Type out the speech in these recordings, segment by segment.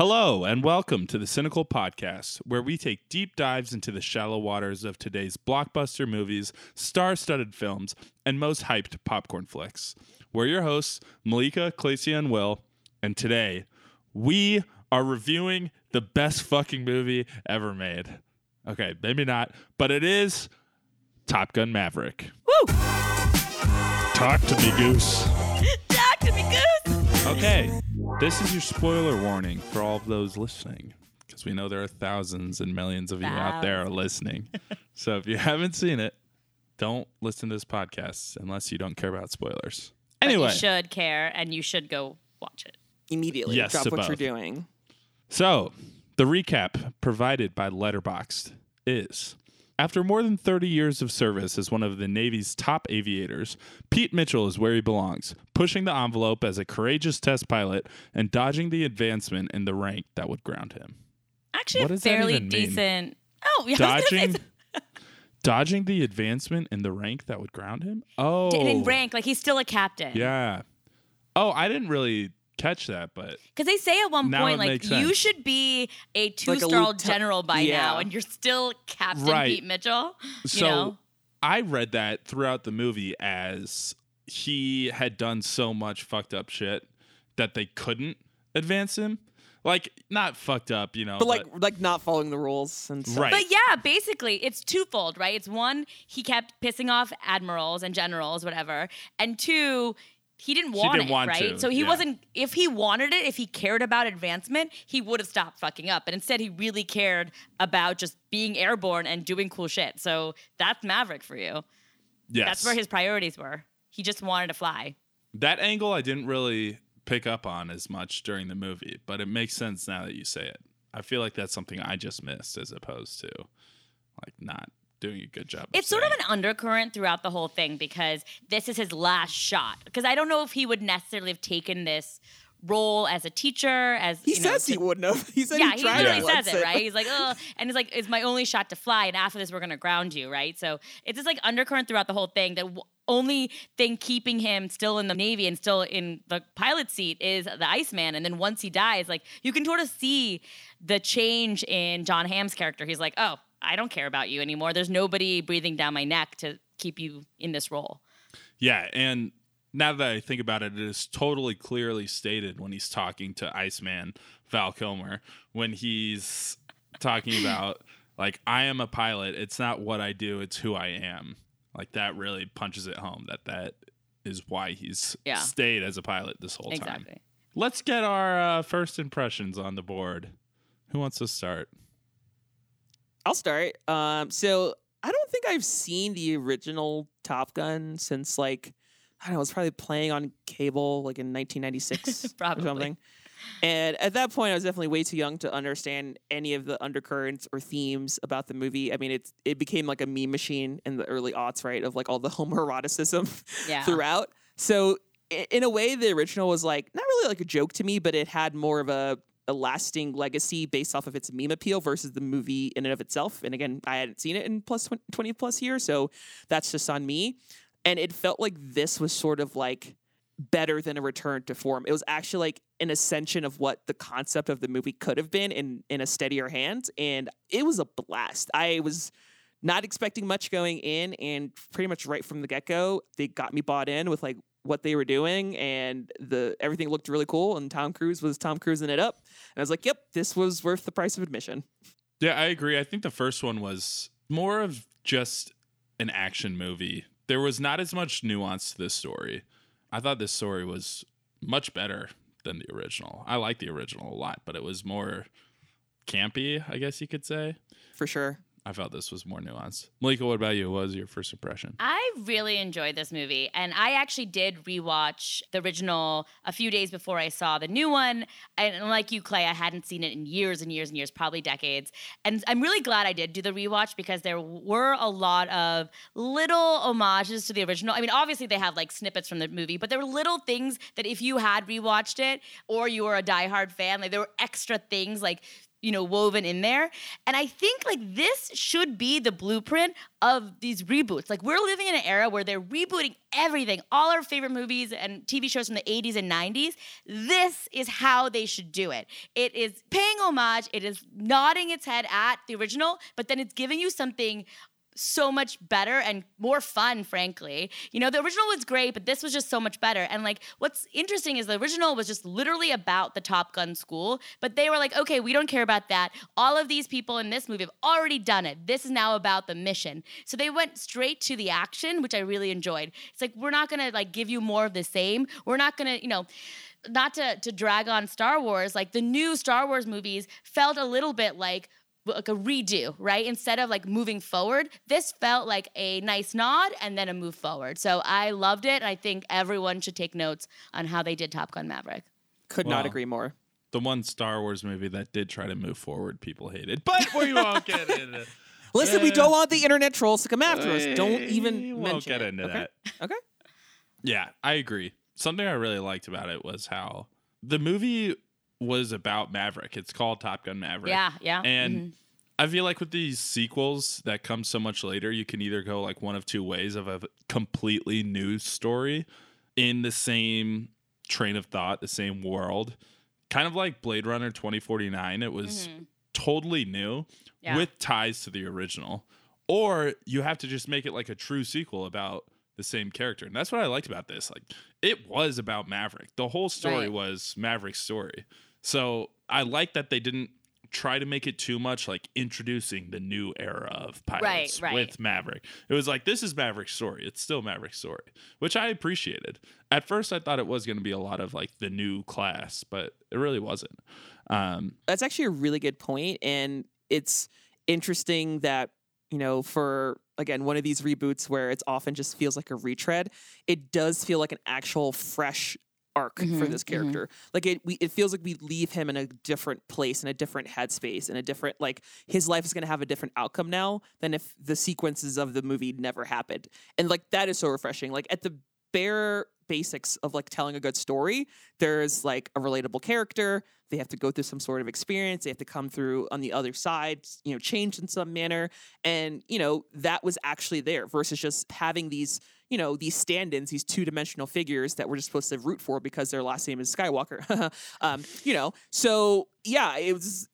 Hello, and welcome to the Cynical Podcast, where we take deep dives into the shallow waters of today's blockbuster movies, star-studded films, and most hyped popcorn flicks. We're your hosts, Malika, Clacia, and Will, and today, we are reviewing the best fucking movie ever made. Okay, maybe not, but it is Top Gun: Maverick. Woo! Talk to me, Goose. Talk to me, Goose! Okay. This is your spoiler warning for all of those listening, because we know there are thousands and millions of you out there listening. So if you haven't seen it, don't listen to this podcast unless you don't care about spoilers. Anyway, but you should care, and you should go watch it immediately. Yes, drop what you're doing. So the recap provided by Letterboxd is: after more than 30 years of service as one of the Navy's top aviators, Pete Mitchell is where he belongs, pushing the envelope as a courageous test pilot and dodging the advancement in the rank that would ground him. Actually, what does fairly that even decent. Mean? Oh, yeah. Dodging the advancement in the rank that would ground him? Oh. In rank, like he's still a captain. Yeah. Oh, I didn't really catch that, but because they say at one point, like, you should be a two-star like general by now, and you're still Captain Pete Mitchell. So I read that throughout the movie as he had done so much fucked up shit that they couldn't advance him. Like, not fucked up, but not following the rules and stuff. Right. But yeah, basically, it's twofold, right? It's one, he kept pissing off admirals and generals, whatever, and two, He didn't want it, right? So he wasn't, if he wanted it, if he cared about advancement, he would have stopped fucking up. But instead, he really cared about just being airborne and doing cool shit. So that's Maverick for you. Yes. That's where his priorities were. He just wanted to fly. That angle I didn't really pick up on as much during the movie, but it makes sense now that you say it. I feel like that's something I just missed as opposed to, like, not doing a good job. It's sort of an undercurrent throughout the whole thing because this is his last shot. Because I don't know if he would necessarily have taken this role as a teacher. As he says he wouldn't have. He said he tried. Yeah, he really says it, right? He's like, oh, and he's like, it's my only shot to fly, and after this, we're gonna ground you, right? So it's just like undercurrent throughout the whole thing. The only thing keeping him still in the Navy and still in the pilot seat is the Iceman. And then once he dies, like you can sort of see the change in John Hamm's character. He's like, oh, I don't care about you anymore. There's nobody breathing down my neck to keep you in this role. Yeah, and now that I think about it, it is totally clearly stated when he's talking to Iceman, Val Kilmer, when he's talking about, like, I am a pilot. It's not what I do. It's who I am. Like, that really punches it home that is why he's stayed as a pilot this whole time. Exactly. Let's get our first impressions on the board. Who wants to start? I'll start. So I don't think I've seen the original Top Gun since, like, I don't know, it's probably playing on cable, like, in 1996 or something. And at that point, I was definitely way too young to understand any of the undercurrents or themes about the movie. I mean, it became, like, a meme machine in the early aughts, right, of, like, all the homoeroticism throughout. So in a way, the original was, like, not really, like, a joke to me, but it had more of a lasting legacy based off of its meme appeal versus the movie in and of itself. And again, I hadn't seen it in 20 plus years, so that's just on me. And it felt like this was sort of like better than a return to form. It was actually like an ascension of what the concept of the movie could have been in a steadier hand. And it was a blast. I was not expecting much going in, and pretty much right from the get-go, they got me bought in with, like, what they were doing, and everything looked really cool, and Tom Cruise was Tom Cruising it up, and I was like, yep, this was worth the price of admission. Yeah, I agree. I think the first one was more of just an action movie. There was not as much nuance to this story. I thought this story was much better than the original. I like the original a lot, but it was more campy, I guess you could say. For sure. I felt this was more nuanced. Malika, what about you? What was your first impression? I really enjoyed this movie. And I actually did rewatch the original a few days before I saw the new one. And like you, Clay, I hadn't seen it in years and years and years, probably decades. And I'm really glad I did do the rewatch because there were a lot of little homages to the original. I mean, obviously they have, like, snippets from the movie, but there were little things that if you had rewatched it or you were a diehard fan, like, there were extra things, like you know, woven in there. And I think like this should be the blueprint of these reboots. Like we're living in an era where they're rebooting everything, all our favorite movies and TV shows from the 80s and 90s. This is how they should do it. It is paying homage. It is nodding its head at the original, but then it's giving you something so much better and more fun, frankly. You know, the original was great, but this was just so much better. And like, what's interesting is the original was just literally about the Top Gun school, but they were like, okay, we don't care about that. All of these people in this movie have already done it. This is now about the mission. So they went straight to the action, which I really enjoyed. It's like, we're not gonna like give you more of the same. We're not gonna, you know, not to drag on Star Wars, like the new Star Wars movies felt a little bit like a redo, right? Instead of like moving forward, this felt like a nice nod and then a move forward. So I loved it. And I think everyone should take notes on how they did Top Gun Maverick. Could not agree more. The one Star Wars movie that did try to move forward, people hated. But we won't get into it. Listen, we don't want the internet trolls to come after us. Don't even mention it. We won't get into that. Okay. Yeah, I agree. Something I really liked about it was how the movie was about Maverick. It's called Top Gun Maverick. Yeah. And I feel like with these sequels that come so much later, you can either go like one of two ways of a completely new story in the same train of thought, the same world. Kind of like Blade Runner 2049. It was totally new with ties to the original. Or you have to just make it like a true sequel about the same character. And that's what I liked about this. Like it was about Maverick. The whole story was Maverick's story. So I like that they didn't try to make it too much like introducing the new era of pilots with Maverick. It was like, this is Maverick's story. It's still Maverick's story, which I appreciated. At first, I thought it was going to be a lot of like the new class, but it really wasn't. That's actually a really good point. And it's interesting that, you know, for again, one of these reboots where it's often just feels like a retread, it does feel like an actual fresh arc for this character. Like it feels like we leave him in a different place, in a different headspace, in a different, like his life is going to have a different outcome now than if the sequences of the movie never happened. And like, that is so refreshing. Like at the bare basics of like telling a good story, there's like a relatable character. They have to go through some sort of experience. They have to come through on the other side, you know, changed in some manner. And, you know, that was actually there versus just having these, you know, these stand-ins, these two-dimensional figures that we're just supposed to root for because their last name is Skywalker. You know, so yeah, it was,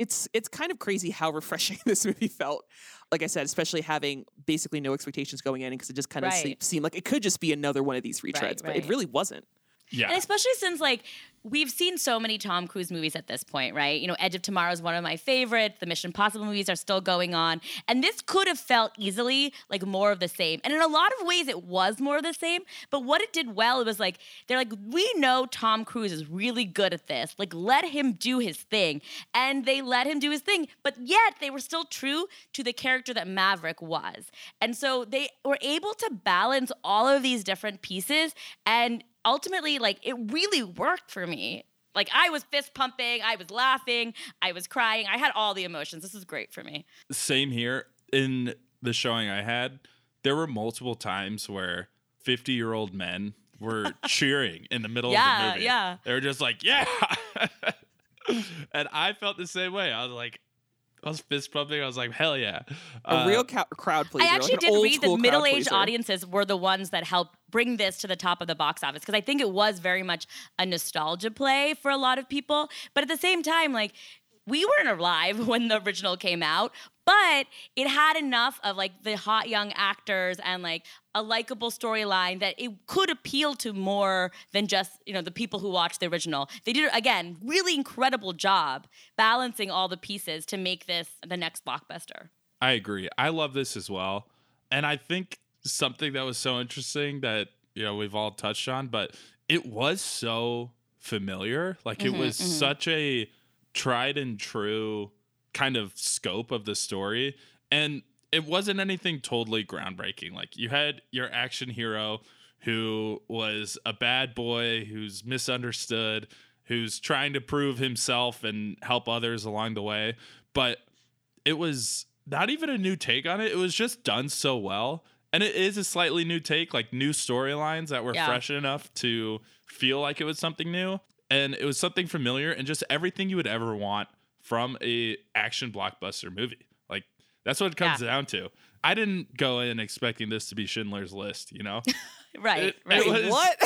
it's kind of crazy how refreshing this movie felt. Like I said, especially having basically no expectations going in, because it just kind of seemed like it could just be another one of these retreads, but it really wasn't. Yeah. And especially since like we've seen so many Tom Cruise movies at this point, right? You know, Edge of Tomorrow is one of my favorites. The Mission Impossible movies are still going on. And this could have felt easily like more of the same. And in a lot of ways, it was more of the same. But what it did well, it was like, they're like, we know Tom Cruise is really good at this. Like, let him do his thing. And they let him do his thing. But yet, they were still true to the character that Maverick was. And so they were able to balance all of these different pieces. And ultimately, like, it really worked for me. Like, I was fist pumping, I was laughing, I was crying. I had all the emotions. This is great for me. Same here. In the showing I had, there were multiple times where 50-year-old men were cheering in the middle of the movie. Yeah. They were just like, yeah. And I felt the same way. I was like, I was fist pumping. I was like, hell yeah. A real crowd pleaser. I actually did read that middle-aged audiences were the ones that helped bring this to the top of the box office, because I think it was very much a nostalgia play for a lot of people. But at the same time, like, we weren't alive when the original came out, but it had enough of like the hot young actors and like a likable storyline that it could appeal to more than just, you know, the people who watched the original. They did, again, really incredible job balancing all the pieces to make this the next blockbuster. I agree. I love this as well. And I think something that was so interesting that, you know, we've all touched on, but it was so familiar. Like it was such a tried and true kind of scope of the story, and it wasn't anything totally groundbreaking. Like you had your action hero who was a bad boy, who's misunderstood, who's trying to prove himself and help others along the way, but it was not even a new take on it. It was just done so well, and it is a slightly new take, like new storylines that were fresh enough to feel like it was something new. And it was something familiar, and just everything you would ever want from a action blockbuster movie. Like, that's what it comes down to. I didn't go in expecting this to be Schindler's List, you know? Right. It was what?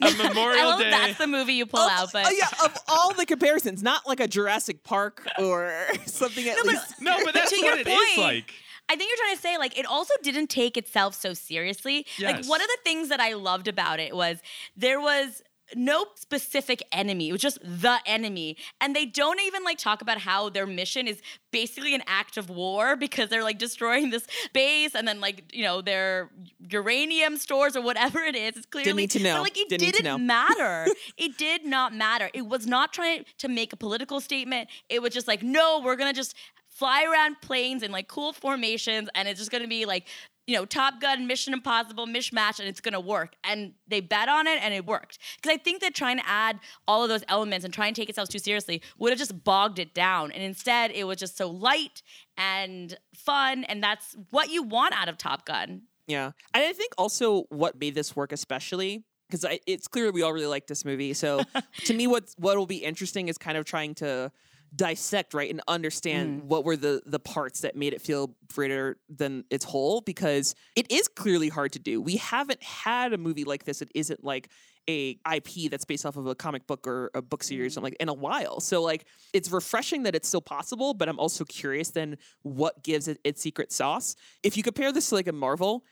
A Memorial Day. That's the movie you pull out, but of all the comparisons, not like a Jurassic Park or something at least. No, but that's what it is like. I think you're trying to say, like, it also didn't take itself so seriously. Yes. Like, one of the things that I loved about it was there was no specific enemy. It was just the enemy. And they don't even, like, talk about how their mission is basically an act of war because they're, like, destroying this base and then, like, you know, their uranium stores or whatever it is. It's clearly... It didn't matter. It did not matter. It was not trying to make a political statement. It was just like, no, we're going to just... fly around planes in, like, cool formations, and it's just going to be, like, you know, Top Gun, Mission Impossible, mishmash, and it's going to work. And they bet on it, and it worked. Because I think that trying to add all of those elements and trying to take itself too seriously would have just bogged it down. And instead, it was just so light and fun, and that's what you want out of Top Gun. Yeah. And I think also what made this work especially, because it's clear we all really like this movie. So to me, what will be interesting is kind of trying to dissect, right, and understand what were the parts that made it feel greater than its whole, because it is clearly hard to do. We haven't had a movie like this. It isn't like a IP that's based off of a comic book or a book series or like in a while. So, like, it's refreshing that it's still possible, but I'm also curious then what gives it its secret sauce. If you compare this to, like, a Marvel,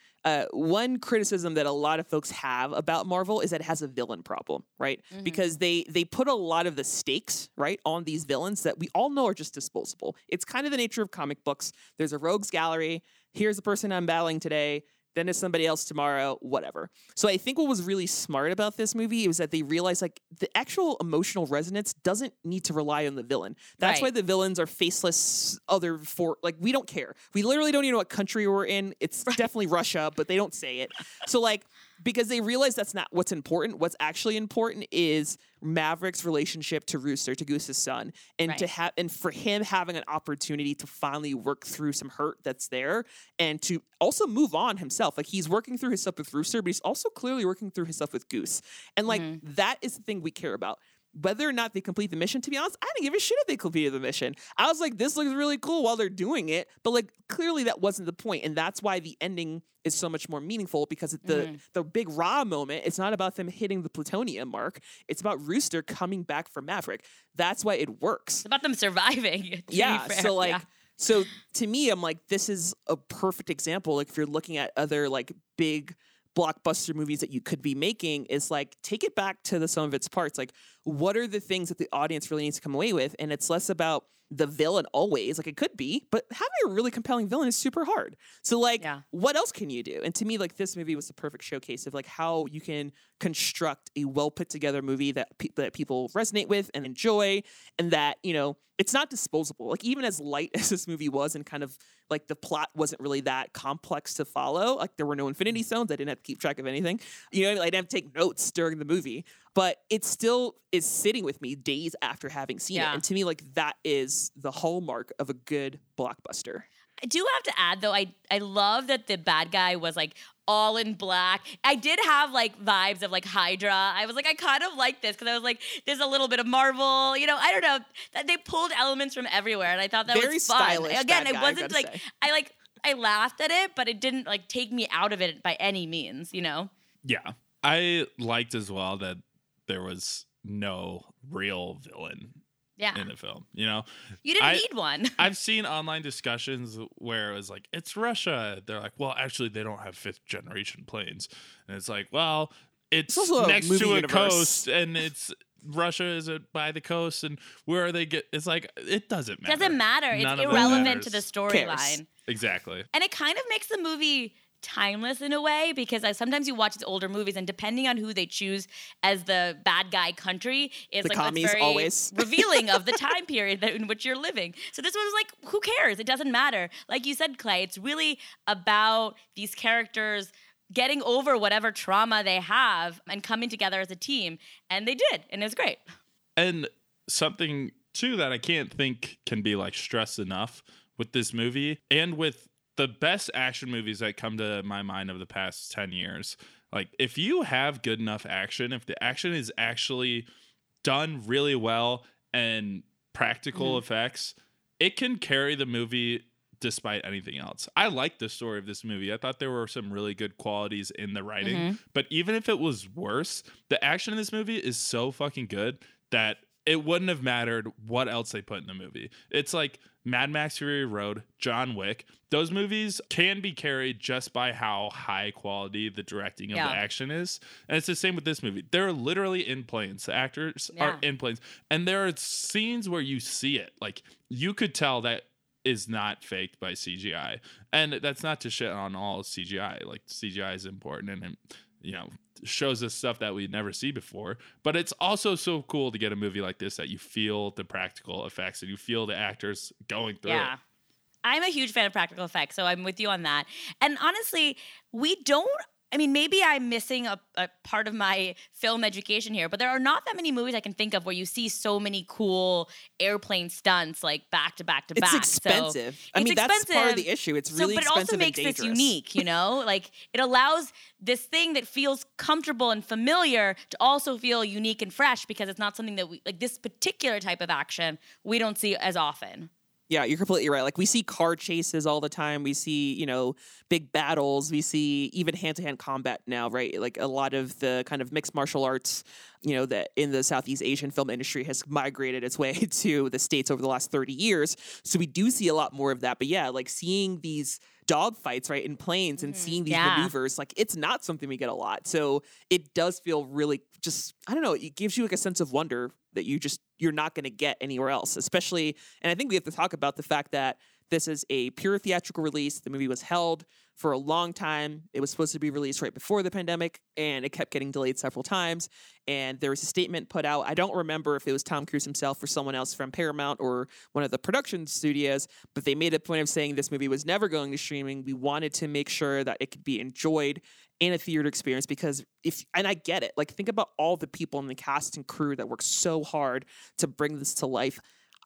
one criticism that a lot of folks have about Marvel is that it has a villain problem, right? Mm-hmm. Because they put a lot of the stakes, right, on these villains that we all know are just disposable. It's kind of the nature of comic books. There's a rogues gallery. Here's the person I'm battling today. Then it's somebody else tomorrow, whatever. So I think what was really smart about this movie was that they realized, like, the actual emotional resonance doesn't need to rely on the villain. That's why the villains are faceless we don't care. We literally don't even know what country we're in. It's definitely Russia, but they don't say it. So, like, because they realize that's not what's important. What's actually important is Maverick's relationship to Rooster, to Goose's son, and and for him having an opportunity to finally work through some hurt that's there and to also move on himself. Like, he's working through his stuff with Rooster, but he's also clearly working through his stuff with Goose. And, like, that is the thing we care about. Whether or not they complete the mission, to be honest, I didn't give a shit if they completed the mission. I was like, this looks really cool while they're doing it. But, like, clearly that wasn't the point. And that's why the ending is so much more meaningful, because the big raw moment, it's not about them hitting the plutonium mark. It's about Rooster coming back for Maverick. That's why it works. It's about them surviving. Yeah. So, like... Yeah. So, to me, I'm like, this is a perfect example. Like, if you're looking at other, like, big... blockbuster movies that you could be making, is like, take it back to the sum of its parts. Like, what are the things that the audience really needs to come away with? And it's less about the villain always, like, it could be, but having a really compelling villain is super hard. So, like, what else can you do? And to me, like, this movie was the perfect showcase of, like, how you can construct a well put together movie that that people resonate with and enjoy, and that, you know, it's not disposable. Like, even as light as this movie was, and kind of like the plot wasn't really that complex to follow. Like, there were no infinity stones. I didn't have to keep track of anything. You know, I didn't have to take notes during the movie. But it still is sitting with me days after having seen it. And to me, like, that is the hallmark of a good blockbuster. I do have to add, though, I love that the bad guy was, like, all in black. I did have, like, vibes of, like, Hydra. I was like, I kind of like this, because I was like, there's a little bit of Marvel. You know, I don't know. They pulled elements from everywhere, and I thought that was fun. Very stylish. Again, it wasn't, like, I laughed at it, but it didn't, like, take me out of it by any means, you know? Yeah. I liked as well that there was no real villain in the film, you know? You didn't need one. I've seen online discussions where it was like, it's Russia. They're like, well, actually, they don't have 5th-generation planes. And it's like, well, it's also next to a coast, and it's... Russia is by the coast, and where are they? It's like, it doesn't matter. It's irrelevant to the storyline. Exactly. And it kind of makes the movie timeless in a way, because sometimes you watch these older movies, and depending on who they choose as the bad guy country, it's the like very always revealing of the time period in which you're living. So this one was like, who cares? It doesn't matter. Like you said, Clay, it's really about these characters getting over whatever trauma they have and coming together as a team. And they did. And it was great. And something, too, that I can't think can be, like, stressed enough with this movie and with the best action movies that come to my mind of the past 10 years. Like, if you have good enough action, if the action is actually done really well and practical effects, it can carry the movie despite anything else. I liked the story of this movie. I thought there were some really good qualities in the writing, but even if it was worse, the action in this movie is so fucking good that it wouldn't have mattered what else they put in the movie. It's like Mad Max Fury Road, John Wick. Those movies can be carried just by how high quality the directing of the action is. And it's the same with this movie. They're literally in planes. The actors are in planes. And there are scenes where you see it. Like, you could tell that is not faked by CGI. And that's not to shit on all CGI. Like, CGI is important and, you know, shows us stuff that we never see before, but it's also so cool to get a movie like this that you feel the practical effects and you feel the actors going through it. I'm a huge fan of practical effects, so I'm with you on that. And honestly, we don't, I mean, maybe I'm missing a part of my film education here, but there are not that many movies I can think of where you see so many cool airplane stunts like back to back to back. It's expensive. So, I mean, that's part of the issue. It's really expensive and dangerous. But it also makes this unique, you know? Like, it allows this thing that feels comfortable and familiar to also feel unique and fresh because it's not something that we, like this particular type of action, we don't see as often. Yeah, you're completely right. Like, we see car chases all the time. We see, you know, big battles. We see even hand-to-hand combat now, right? Like, a lot of the kind of mixed martial arts, you know, that in the Southeast Asian film industry has migrated its way to the States over the last 30 years. So we do see a lot more of that. But yeah, like seeing these dogfights, right, in planes and seeing these maneuvers, like, it's not something we get a lot. So it does feel really just, I don't know, it gives you like a sense of wonder that you just, you're not going to get anywhere else, especially. And I think we have to talk about the fact that this is a pure theatrical release. The movie was held for a long time. It was supposed to be released right before the pandemic, and it kept getting delayed several times. And there was a statement put out. I don't remember if it was Tom Cruise himself or someone else from Paramount or one of the production studios, but they made a point of saying this movie was never going to streaming. We wanted to make sure that it could be enjoyed in a theater experience, because and I get it. Like, think about all the people in the cast and crew that worked so hard to bring this to life.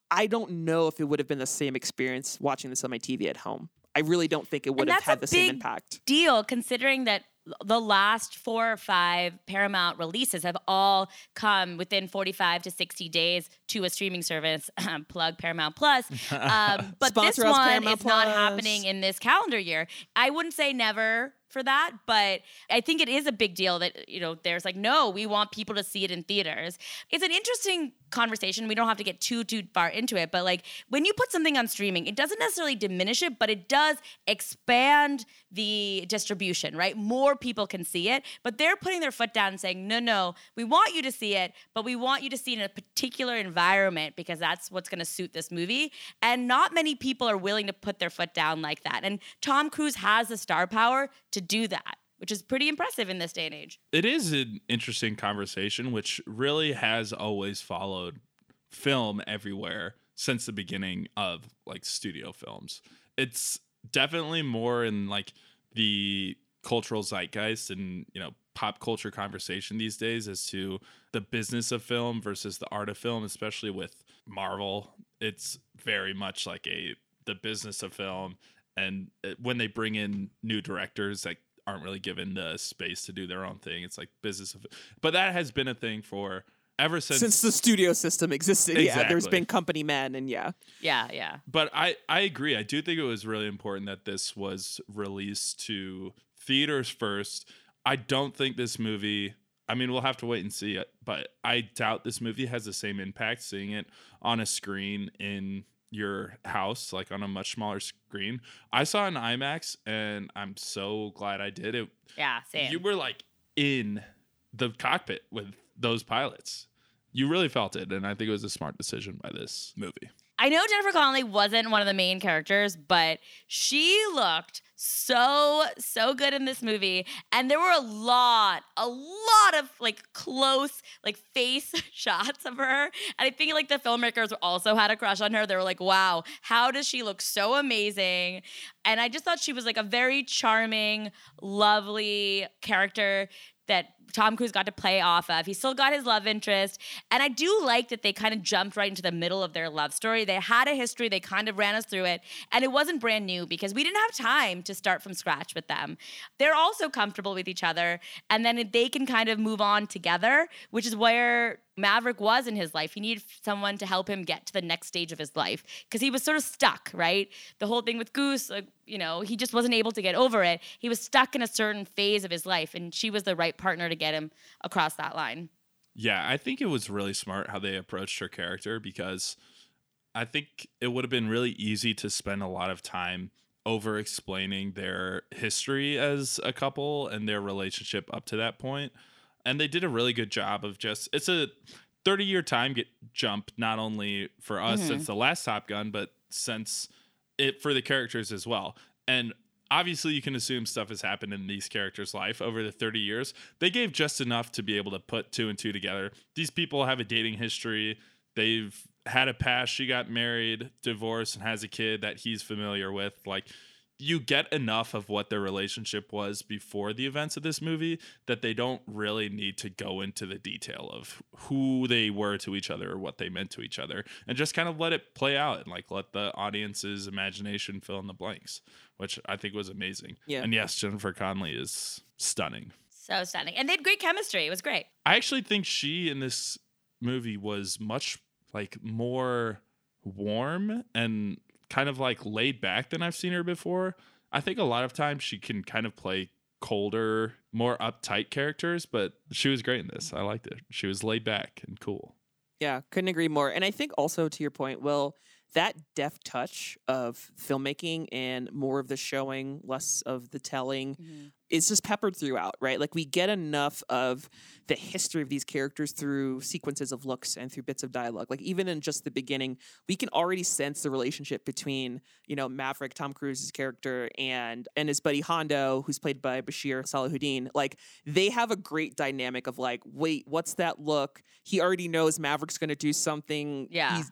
I don't know if it would have been the same experience watching this on my TV at home. I really don't think it would have had the same impact. Deal, considering that the last 4 or 5 Paramount releases have all come within 45 to 60 days to a streaming service. Plug Paramount Plus. But sponsor this one Paramount is Plus. Not happening in this calendar year. I wouldn't say never for that, but I think it is a big deal that, you know, there's like, no, we want people to see it in theaters. It's an interesting conversation. We don't have to get too far into it, but like, when you put something on streaming, it doesn't necessarily diminish it, but it does expand the distribution, right? More people can see it, but they're putting their foot down and saying, no, we want you to see it, but we want you to see it in a particular environment because that's what's going to suit this movie. And not many people are willing to put their foot down like that. And Tom Cruise has the star power to do that, which is pretty impressive in this day and age. It is an interesting conversation, which really has always followed film everywhere since the beginning of like studio films. It's definitely more in like the cultural zeitgeist and, you know, pop culture conversation these days as to the business of film versus the art of film, especially with Marvel. It's very much like the business of film. And when they bring in new directors that aren't really given the space to do their own thing, it's like business. But that has been a thing for ever since the studio system existed. Exactly. Yeah, there's been company men and yeah. But I agree. I do think it was really important that this was released to theaters first. I don't think this movie, I mean, we'll have to wait and see it, but I doubt this movie has the same impact seeing it on a screen in your house, like on a much smaller screen. I saw an IMAX and I'm so glad I did it. Yeah, same. You were like in the cockpit with those pilots. You really felt it, and I think it was a smart decision by this movie. I know Jennifer Connelly wasn't one of the main characters, but she looked so good in this movie. And there were a lot of like close, like face shots of her. And I think like the filmmakers also had a crush on her. They were like, wow, how does she look so amazing? And I just thought she was like a very charming, lovely character that Tom Cruise got to play off of. He still got his love interest. And I do like that they kind of jumped right into the middle of their love story. They had a history. They kind of ran us through it. And it wasn't brand new because we didn't have time to start from scratch with them. They're also comfortable with each other. And then they can kind of move on together, which is where Maverick was in his life. He needed someone to help him get to the next stage of his life because he was sort of stuck, right? The whole thing with Goose, you know, he just wasn't able to get over it. He was stuck in a certain phase of his life, and she was the right partner to get him across that line. Yeah, I think it was really smart how they approached her character because I think it would have been really easy to spend a lot of time over explaining their history as a couple and their relationship up to that point. And they did a really good job of just, it's a 30-year time jump, not only for us since the last Top Gun, but since it for the characters as well. And obviously you can assume stuff has happened in these characters' life over the 30 years. They gave just enough to be able to put two and two together. These people have a dating history. They've had a past. She got married, divorced, and has a kid that he's familiar with. Like, you get enough of what their relationship was before the events of this movie that they don't really need to go into the detail of who they were to each other or what they meant to each other, and just kind of let it play out and like let the audience's imagination fill in the blanks, which I think was amazing. Yeah. And yes, Jennifer Connelly is stunning. So stunning. And they had great chemistry. It was great. I actually think she in this movie was much like more warm and kind of like laid back than I've seen her before. I think a lot of times she can kind of play colder, more uptight characters, but she was great in this. I liked it. She was laid back and cool. Yeah, couldn't agree more. And I think also to your point, Will, that deft touch of filmmaking and more of the showing, less of the telling, is just peppered throughout, right? Like we get enough of the history of these characters through sequences of looks and through bits of dialogue. Like even in just the beginning, we can already sense the relationship between, you know, Maverick, Tom Cruise's character, and his buddy Hondo, who's played by Bashir Salahuddin. Like they have a great dynamic of like, wait, what's that look? He already knows Maverick's going to do something,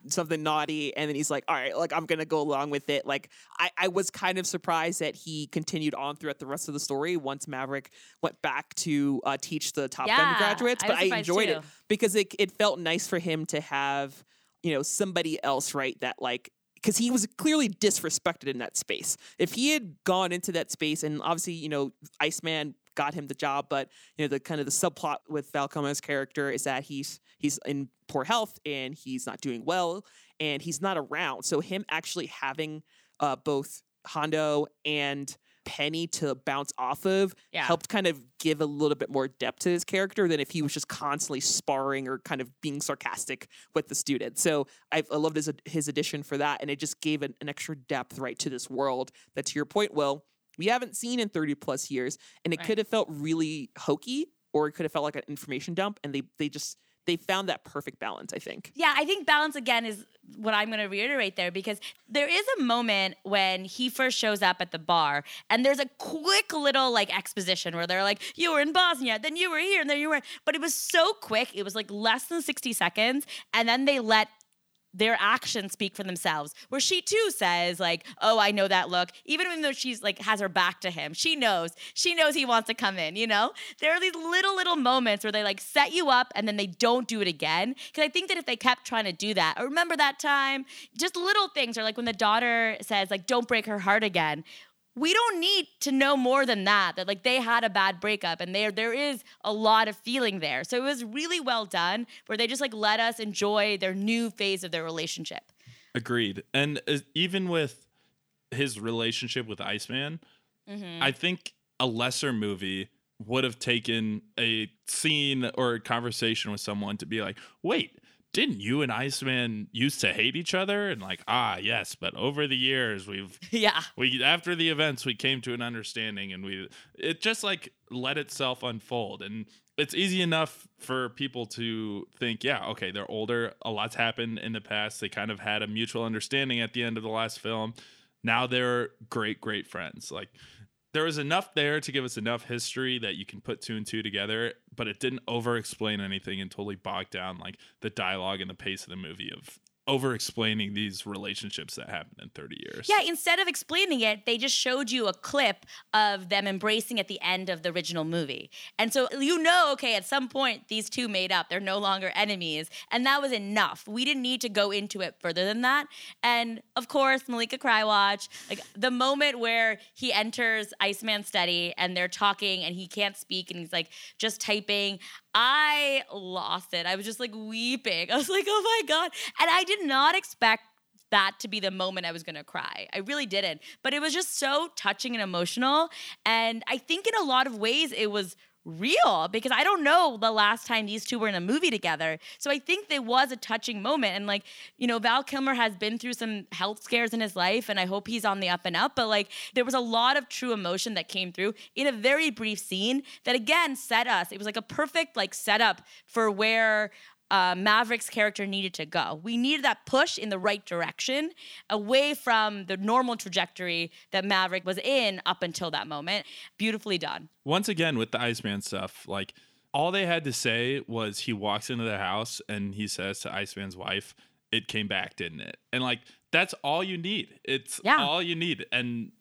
something naughty. And then he's like, all right, like I'm going to go along with it. Like I was kind of surprised that he continued on throughout the rest of the story once Maverick went back to teach the Top Gun graduates, but I enjoyed it because it felt nice for him to have, you know, somebody else, right? That like, because he was clearly disrespected in that space. If he had gone into that space, and obviously, you know, Iceman got him the job, but you know, the kind of the subplot with Val Kilmer's character is that he's in poor health and he's not doing well and he's not around. So him actually having both Hondo and Penny to bounce off of helped kind of give a little bit more depth to his character than if he was just constantly sparring or kind of being sarcastic with the student. So I loved his addition for that, and it just gave an extra depth right to this world that, to your point, Will, we haven't seen in 30 plus years, and it could have felt really hokey or it could have felt like an information dump, and they found that perfect balance, I think. Yeah, I think balance, again, is what I'm going to reiterate there, because there is a moment when he first shows up at the bar, and there's a quick little, like, exposition where they're like, you were in Bosnia, then you were here, and then you were... But it was so quick. It was, like, less than 60 seconds, and then they let their actions speak for themselves, where she too says like, oh, I know that look. Even though she's like, has her back to him, she knows he wants to come in, you know? There are these little moments where they like set you up and then they don't do it again. Cause I think that if they kept trying to do that, I remember that time, just little things are like when the daughter says like, don't break her heart again. We don't need to know more than that like they had a bad breakup and there is a lot of feeling there. So it was really well done where they just like let us enjoy their new phase of their relationship. Agreed. And even with his relationship with Iceman, I think a lesser movie would have taken a scene or a conversation with someone to be like, wait, didn't you and Iceman used to hate each other? And like, yes, but over the years we after the events we came to an understanding, and it just like let itself unfold. And it's easy enough for people to think, okay, they're older, a lot's happened in the past, they kind of had a mutual understanding at the end of the last film, now they're great friends. Like there was enough there to give us enough history that you can put two and two together, but it didn't over-explain anything and totally bogged down like the dialogue and the pace of the movie of over explaining these relationships that happened in 30 years. Yeah, instead of explaining it, they just showed you a clip of them embracing at the end of the original movie. And so okay, at some point these two made up. They're no longer enemies. And that was enough. We didn't need to go into it further than that. And of course, Malika Crywatch, like the moment where he enters Iceman's study and they're talking and he can't speak and he's like just typing, I lost it. I was just like weeping. I was like, oh my God. And I did not expect that to be the moment I was gonna cry. I really didn't. But it was just so touching and emotional. And I think in a lot of ways it was real, because I don't know the last time these two were in a movie together. So I think there was a touching moment. And like, you know, Val Kilmer has been through some health scares in his life and I hope he's on the up and up. But like, there was a lot of true emotion that came through in a very brief scene that again set us, it was like a perfect like setup for where Maverick's character needed to go. We needed that push in the right direction, away from the normal trajectory that Maverick was in up until that moment. Beautifully done. Once again, with the Iceman stuff, like all they had to say was he walks into the house and he says to Iceman's wife, it came back, didn't it? And like, that's all you need. It's all you need. And,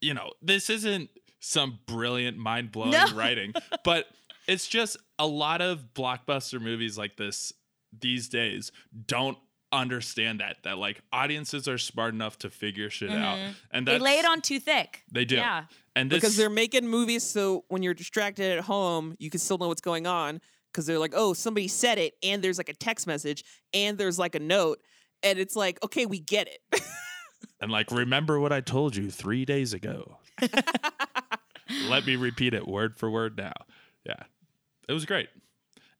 you know, this isn't some brilliant, mind-blowing writing, but it's just a lot of blockbuster movies like this these days don't understand that like audiences are smart enough to figure shit out, and they lay it on too thick. They do, yeah. And this, because they're making movies so when you're distracted at home, you can still know what's going on, because they're like, oh, somebody said it, and there's like a text message, and there's like a note, and it's like, okay, we get it. And like, remember what I told you 3 days ago. Let me repeat it word for word now. Yeah. It was great.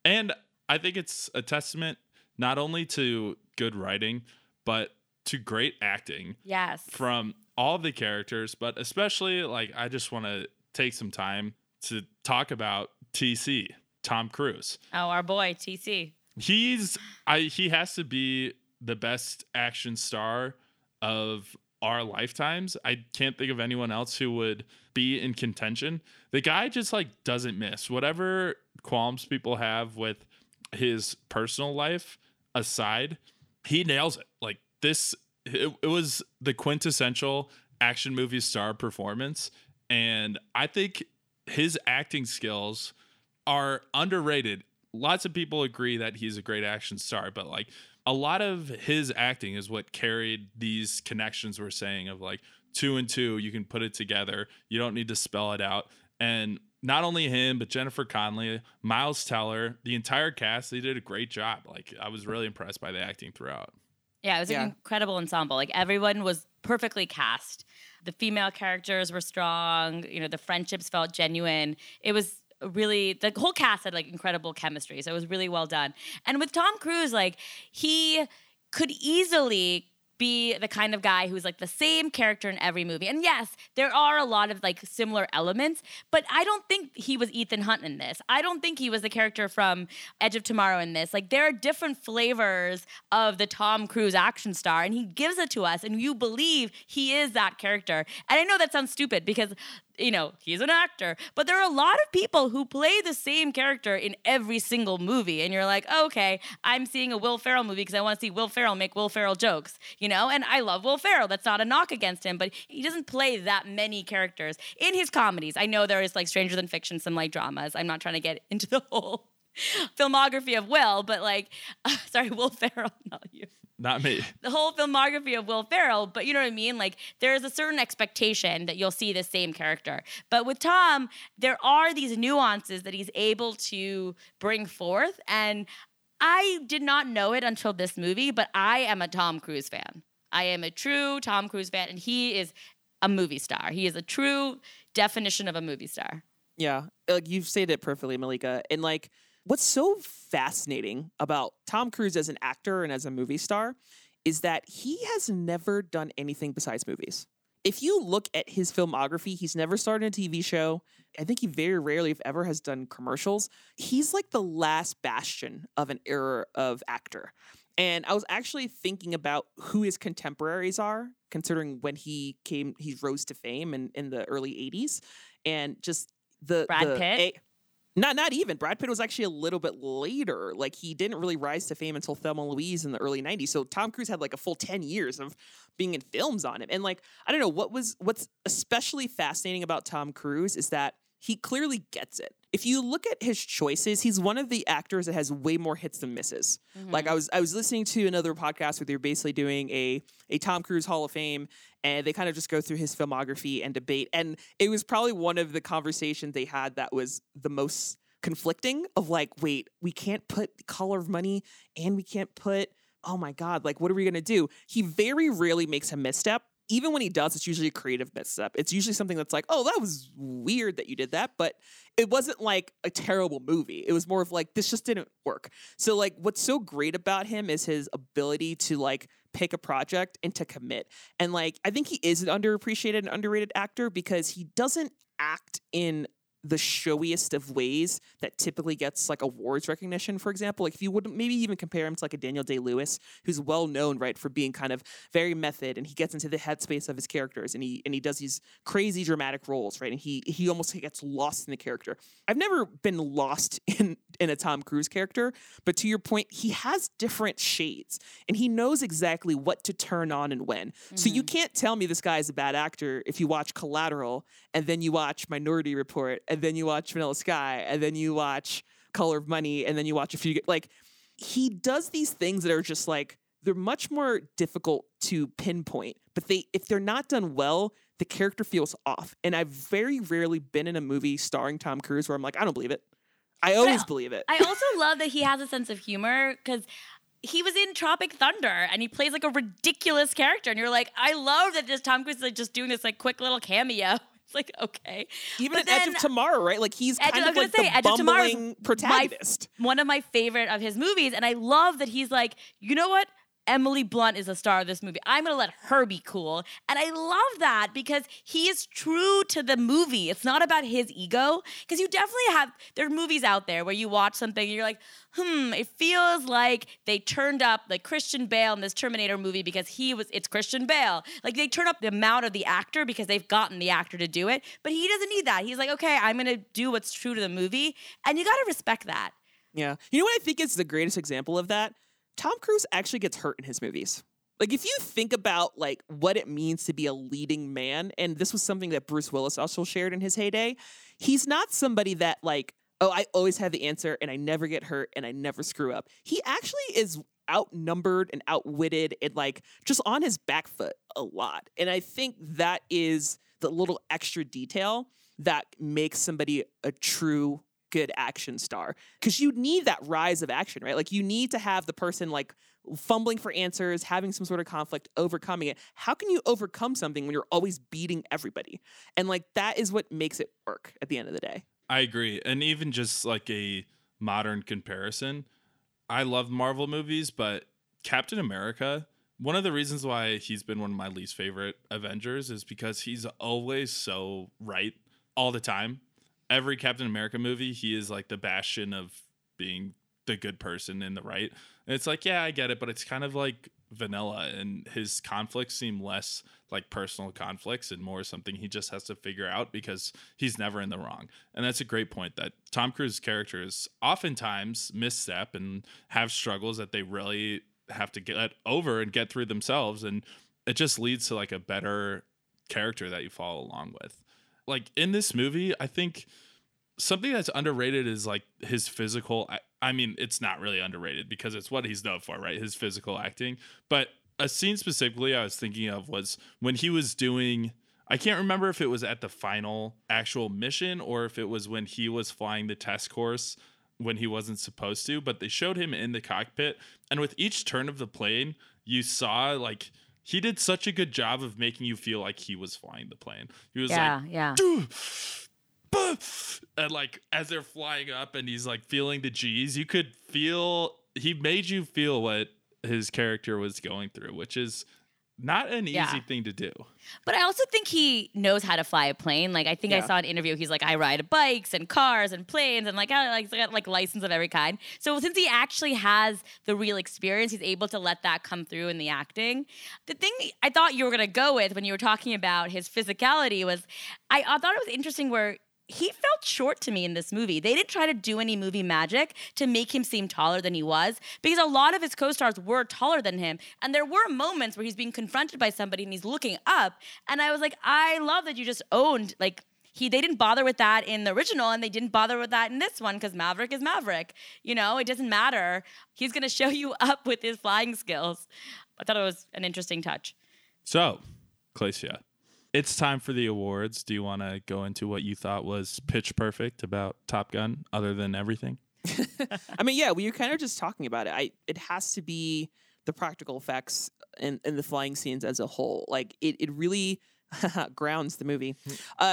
And I think it's a testament not only to good writing, but to great acting. Yes. From all of the characters, but especially, like, I just want to take some time to talk about TC, Tom Cruise. Oh, our boy, TC. He has to be the best action star of our lifetimes. I can't think of anyone else who would be in contention. The guy just, like, doesn't miss. Whatever qualms people have with his personal life aside, he nails it. Like, this, it was the quintessential action movie star performance, and I think his acting skills are underrated. Lots of people agree that he's a great action star, but like, a lot of his acting is what carried these connections we're saying of like 2 and 2, you can put it together, you don't need to spell it out. And not only him, but Jennifer Connelly, Miles Teller, the entire cast, they did a great job. Like, I was really impressed by the acting throughout. Yeah, it was an incredible ensemble. Like, everyone was perfectly cast. The female characters were strong. You know, the friendships felt genuine. It was really, the whole cast had, like, incredible chemistry. So it was really well done. And with Tom Cruise, like, he could easily be the kind of guy who's like the same character in every movie. And yes, there are a lot of like similar elements, but I don't think he was Ethan Hunt in this. I don't think he was the character from Edge of Tomorrow in this. Like, there are different flavors of the Tom Cruise action star, and he gives it to us, and you believe he is that character. And I know that sounds stupid because, you know, he's an actor, but there are a lot of people who play the same character in every single movie. And you're like, oh, okay, I'm seeing a Will Ferrell movie because I want to see Will Ferrell make Will Ferrell jokes, you know? And I love Will Ferrell. That's not a knock against him, but he doesn't play that many characters in his comedies. I know there is like Stranger Than Fiction, some like dramas. I'm not trying to get into the whole filmography of Will, but like, sorry, Will Ferrell, not you. Not me. The whole filmography of Will Ferrell, but you know what I mean? Like, there's a certain expectation that you'll see the same character. But with Tom, there are these nuances that he's able to bring forth. And I did not know it until this movie, but I am a Tom Cruise fan. I am a true Tom Cruise fan, and he is a movie star. He is a true definition of a movie star. Yeah. Like, you've said it perfectly, Malika. And like, what's so fascinating about Tom Cruise as an actor and as a movie star is that he has never done anything besides movies. If you look at his filmography, he's never started a TV show. I think he very rarely, if ever, has done commercials. He's like the last bastion of an era of actor. And I was actually thinking about who his contemporaries are, considering when he rose to fame in the early 80s. And just the Brad Pitt. Not even. Brad Pitt was actually a little bit later. Like, he didn't really rise to fame until Thelma and Louise in the early 90s. So Tom Cruise had, like, a full 10 years of being in films on him. And, like, I don't know, what's especially fascinating about Tom Cruise is that he clearly gets it. If you look at his choices, he's one of the actors that has way more hits than misses. Mm-hmm. Like, I was listening to another podcast where they were basically doing a Tom Cruise Hall of Fame, and they kind of just go through his filmography and debate. And it was probably one of the conversations they had that was the most conflicting of, like, wait, we can't put The Color of Money and we can't put, oh my God, like, what are we going to do? He very rarely makes a misstep. Even when he does, it's usually a creative misstep. It's usually something that's like, oh, that was weird that you did that, but it wasn't like a terrible movie. It was more of like, this just didn't work. So, like, what's so great about him is his ability to, like, pick a project and to commit. And, like, I think he is an underappreciated and underrated actor because he doesn't act in the showiest of ways that typically gets, like, awards recognition, for example. Like, if you would maybe even compare him to, like, a Daniel Day-Lewis, who's well known, right, for being kind of very method, and he gets into the headspace of his characters, and he does these crazy dramatic roles, right, and he almost gets lost in the character. I've never been lost in a Tom Cruise character, but to your point, he has different shades, and he knows exactly what to turn on and when. Mm-hmm. So you can't tell me this guy is a bad actor if you watch Collateral, and then you watch Minority Report, and then you watch Vanilla Sky, and then you watch Color of Money, and then you watch a few... Like, he does these things that are just, like, they're much more difficult to pinpoint, but if they're not done well, the character feels off. And I've very rarely been in a movie starring Tom Cruise where I'm like, I don't believe it. I always believe it. I also love that he has a sense of humor, because... he was in Tropic Thunder, and he plays, like, a ridiculous character, and you're like, I love that this Tom Cruise is, like, just doing this, like, quick little cameo. It's like, okay. Even in Edge of Tomorrow, right? Like, he's kind of, like, the bumbling protagonist. One of my favorite of his movies, and I love that he's like, you know what? Emily Blunt is the star of this movie. I'm going to let her be cool. And I love that because he is true to the movie. It's not about his ego. Because you definitely have, there are movies out there where you watch something and you're like, it feels like they turned up, like, Christian Bale in this Terminator movie because it's Christian Bale. Like, they turn up the amount of the actor because they've gotten the actor to do it. But he doesn't need that. He's like, okay, I'm going to do what's true to the movie. And you got to respect that. Yeah. You know what I think is the greatest example of that? Tom Cruise actually gets hurt in his movies. Like, if you think about, like, what it means to be a leading man, and this was something that Bruce Willis also shared in his heyday, he's not somebody that, like, oh, I always have the answer, and I never get hurt, and I never screw up. He actually is outnumbered and outwitted and, like, just on his back foot a lot. And I think that is the little extra detail that makes somebody a true good action star, because you need that rise of action, right? Like, you need to have the person, like, fumbling for answers, having some sort of conflict, overcoming it. How can you overcome something when you're always beating everybody? And, like, that is what makes it work at the end of the day. I agree. And even just, like, a modern comparison, I love Marvel movies, but Captain America, one of the reasons why he's been one of my least favorite Avengers is because he's always so right all the time. Every Captain America movie, he is, like, the bastion of being the good person in the right. And it's like, yeah, I get it, but it's kind of, like, vanilla, and his conflicts seem less like personal conflicts and more something he just has to figure out because he's never in the wrong. And that's a great point that Tom Cruise's characters oftentimes misstep and have struggles that they really have to get over and get through themselves. And it just leads to, like, a better character that you follow along with. Like, in this movie, I think something that's underrated is, like, his physical. I mean, it's not really underrated because it's what he's known for, right? His physical acting. But a scene specifically I was thinking of was when he was doing, I can't remember if it was at the final actual mission or if it was when he was flying the test course when he wasn't supposed to, but they showed him in the cockpit. And with each turn of the plane, you saw, like, he did such a good job of making you feel like he was flying the plane. He was and, like, as they're flying up and he's, like, feeling the G's, you could feel, he made you feel what his character was going through, which is not an easy thing to do. But I also think he knows how to fly a plane. Like, I think I saw an interview. He's like, I ride bikes and cars and planes and, like, he's got, like, license of every kind. So since he actually has the real experience, he's able to let that come through in the acting. The thing I thought you were going to go with when you were talking about his physicality was I thought it was interesting where he felt short to me in this movie. They didn't try to do any movie magic to make him seem taller than he was, because a lot of his co-stars were taller than him. And there were moments where he's being confronted by somebody and he's looking up. And I was like, I love that you just owned, like, they didn't bother with that in the original, and they didn't bother with that in this one, because Maverick is Maverick. You know, it doesn't matter. He's going to show you up with his flying skills. I thought it was an interesting touch. So, Klesia, it's time for the awards. Do you want to go into what you thought was pitch perfect about Top Gun, other than everything? I mean, yeah, we were kind of just talking about it. It has to be the practical effects and the flying scenes as a whole. Like, it really grounds the movie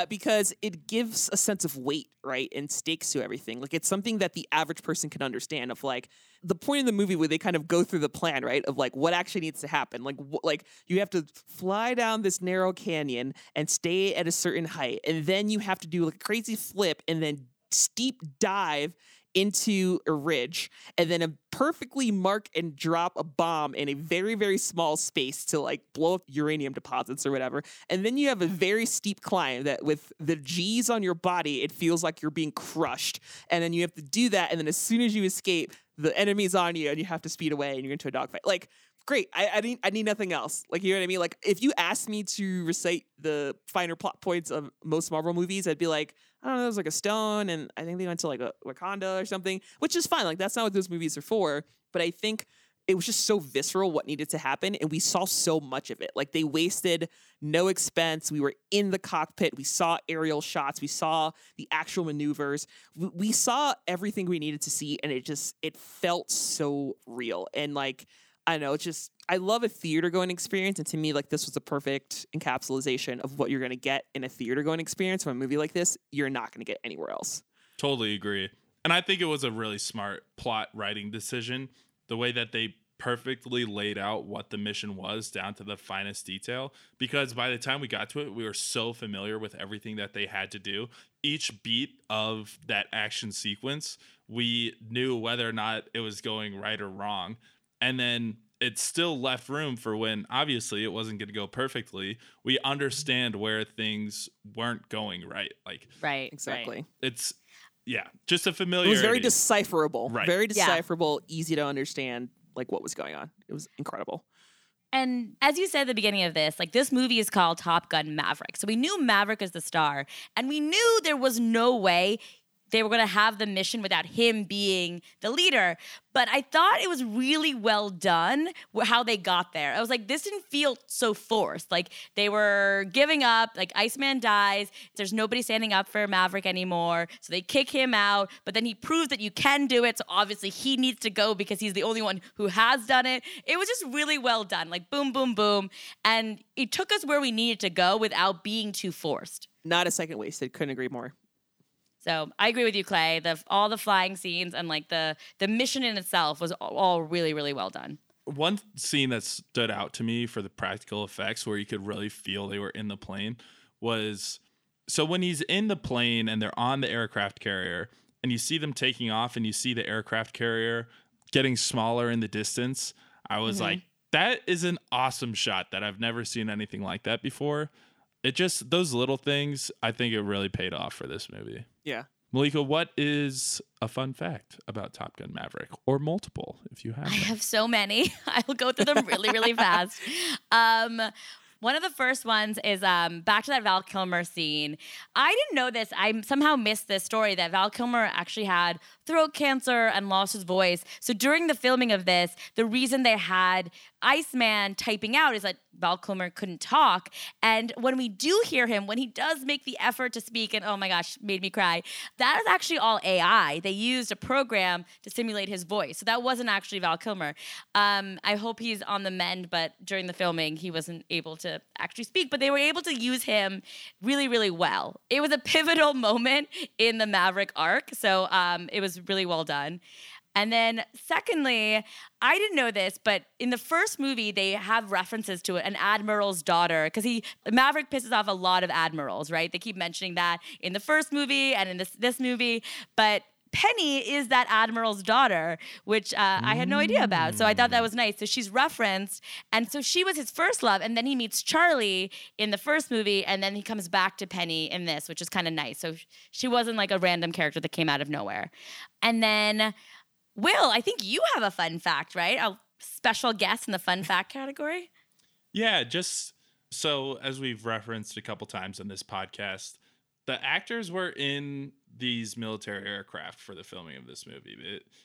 because it gives a sense of weight, right, and stakes to everything. Like, it's something that the average person can understand, of like the point in the movie where they kind of go through the plan, right, of like what actually needs to happen. Like like you have to fly down this narrow canyon and stay at a certain height, and then you have to do like a crazy flip and then steep dive into a ridge, and then perfectly mark and drop a bomb in a very, very small space to like blow up uranium deposits or whatever. And then you have a very steep climb that with the G's on your body, it feels like you're being crushed. And then you have to do that. And then as soon as you escape, the enemy's on you and you have to speed away and you're into a dogfight. Like, great. I need nothing else. Like, you know what I mean? Like, if you asked me to recite the finer plot points of most Marvel movies, I'd be like, I don't know, there was like a stone, and I think they went to like a Wakanda or something, which is fine. Like, that's not what those movies are for. But I think it was just so visceral what needed to happen, and we saw so much of it. Like, they wasted no expense. We were in the cockpit. We saw aerial shots. We saw the actual maneuvers. We saw everything we needed to see, and it felt so real. And like, I know, it's just, I love a theater going experience. And to me, like, this was a perfect encapsulation of what you're going to get in a theater going experience from a movie like this. You're not going to get anywhere else. Totally agree. And I think it was a really smart plot writing decision. The way that they perfectly laid out what the mission was down to the finest detail, because by the time we got to it, we were so familiar with everything that they had to do. Each beat of that action sequence, we knew whether or not it was going right or wrong. And then it still left room for when, obviously, it wasn't going to go perfectly. We understand where things weren't going right. Like, right, exactly. Right. It's, yeah, just a familiarity. It was very decipherable. Right. Very decipherable, yeah. Easy to understand, like, what was going on. It was incredible. And as you said at the beginning of this, like, this movie is called Top Gun: Maverick. So we knew Maverick is the star, and we knew there was no way they were going to have the mission without him being the leader. But I thought it was really well done how they got there. I was like, this didn't feel so forced. Like, they were giving up. Like, Iceman dies. There's nobody standing up for Maverick anymore. So they kick him out. But then he proves that you can do it. So obviously he needs to go because he's the only one who has done it. It was just really well done. Like, boom, boom, boom. And it took us where we needed to go without being too forced. Not a second wasted. Couldn't agree more. So I agree with you, Clay. All the flying scenes and like the mission in itself was all really, really well done. One scene that stood out to me for the practical effects where you could really feel they were in the plane was, so when he's in the plane and they're on the aircraft carrier and you see them taking off and you see the aircraft carrier getting smaller in the distance, I was like, that is an awesome shot that I've never seen anything like that before. It just, those little things, I think it really paid off for this movie. Yeah. Malika, what is a fun fact about Top Gun: Maverick, or multiple if you have? I have so many. I'll go through them really, really fast. One of the first ones is back to that Val Kilmer scene. I didn't know this. I somehow missed this story that Val Kilmer actually had throat cancer and lost his voice. So during the filming of this, the reason they had Iceman typing out is that Val Kilmer couldn't talk. And when we do hear him, when he does make the effort to speak, and oh my gosh, made me cry, that is actually all AI. They used a program to simulate his voice. So that wasn't actually Val Kilmer. I hope he's on the mend, but during the filming, he wasn't able to actually speak, but they were able to use him really, really well. It was a pivotal moment in the Maverick arc. So it was really well done. And then secondly, I didn't know this, but in the first movie, they have references to an admiral's daughter, because Maverick pisses off a lot of admirals, right? They keep mentioning that in the first movie and in this movie, but Penny is that admiral's daughter, which I had no idea about. So I thought that was nice. So she's referenced. And so she was his first love. And then he meets Charlie in the first movie. And then he comes back to Penny in this, which is kind of nice. So she wasn't like a random character that came out of nowhere. And then, Will, I think you have a fun fact, right? A special guest in the fun fact category? Yeah, just so as we've referenced a couple times on this podcast, the actors were in these military aircraft for the filming of this movie.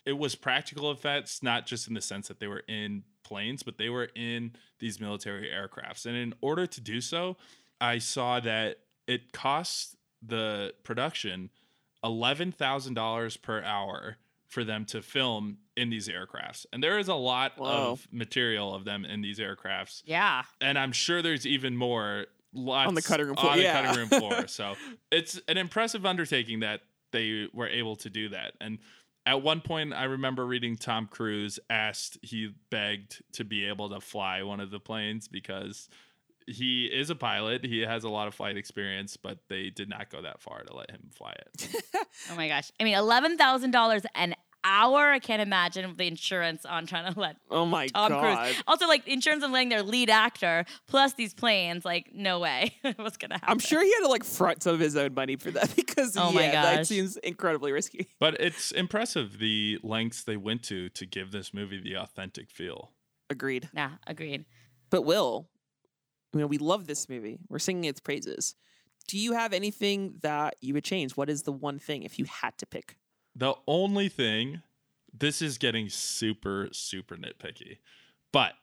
It was practical effects, not just in the sense that they were in planes, but they were in these military aircrafts. And in order to do so, I saw that it cost the production $11,000 per hour for them to film in these aircrafts. And there is a lot of material of them in these aircrafts. Yeah. And I'm sure there's even more on the cutting room floor. So it's an impressive undertaking that they were able to do that. And at one point, I remember reading Tom Cruise begged to be able to fly one of the planes because he is a pilot. He has a lot of flight experience, but they did not go that far to let him fly it. Oh my gosh. I mean, $11,000 an hour. I can't imagine the insurance on trying to let Tom Cruise. Also, like, insurance on letting their lead actor plus these planes. Like, no way. What's going to happen? I'm sure he had to, like, front some of his own money for that because, that seems incredibly risky. But it's impressive the lengths they went to give this movie the authentic feel. Agreed. Yeah, agreed. But Will, I mean, we love this movie. We're singing its praises. Do you have anything that you would change? What is the one thing if you had to pick? The only thing, this is getting super, super nitpicky, but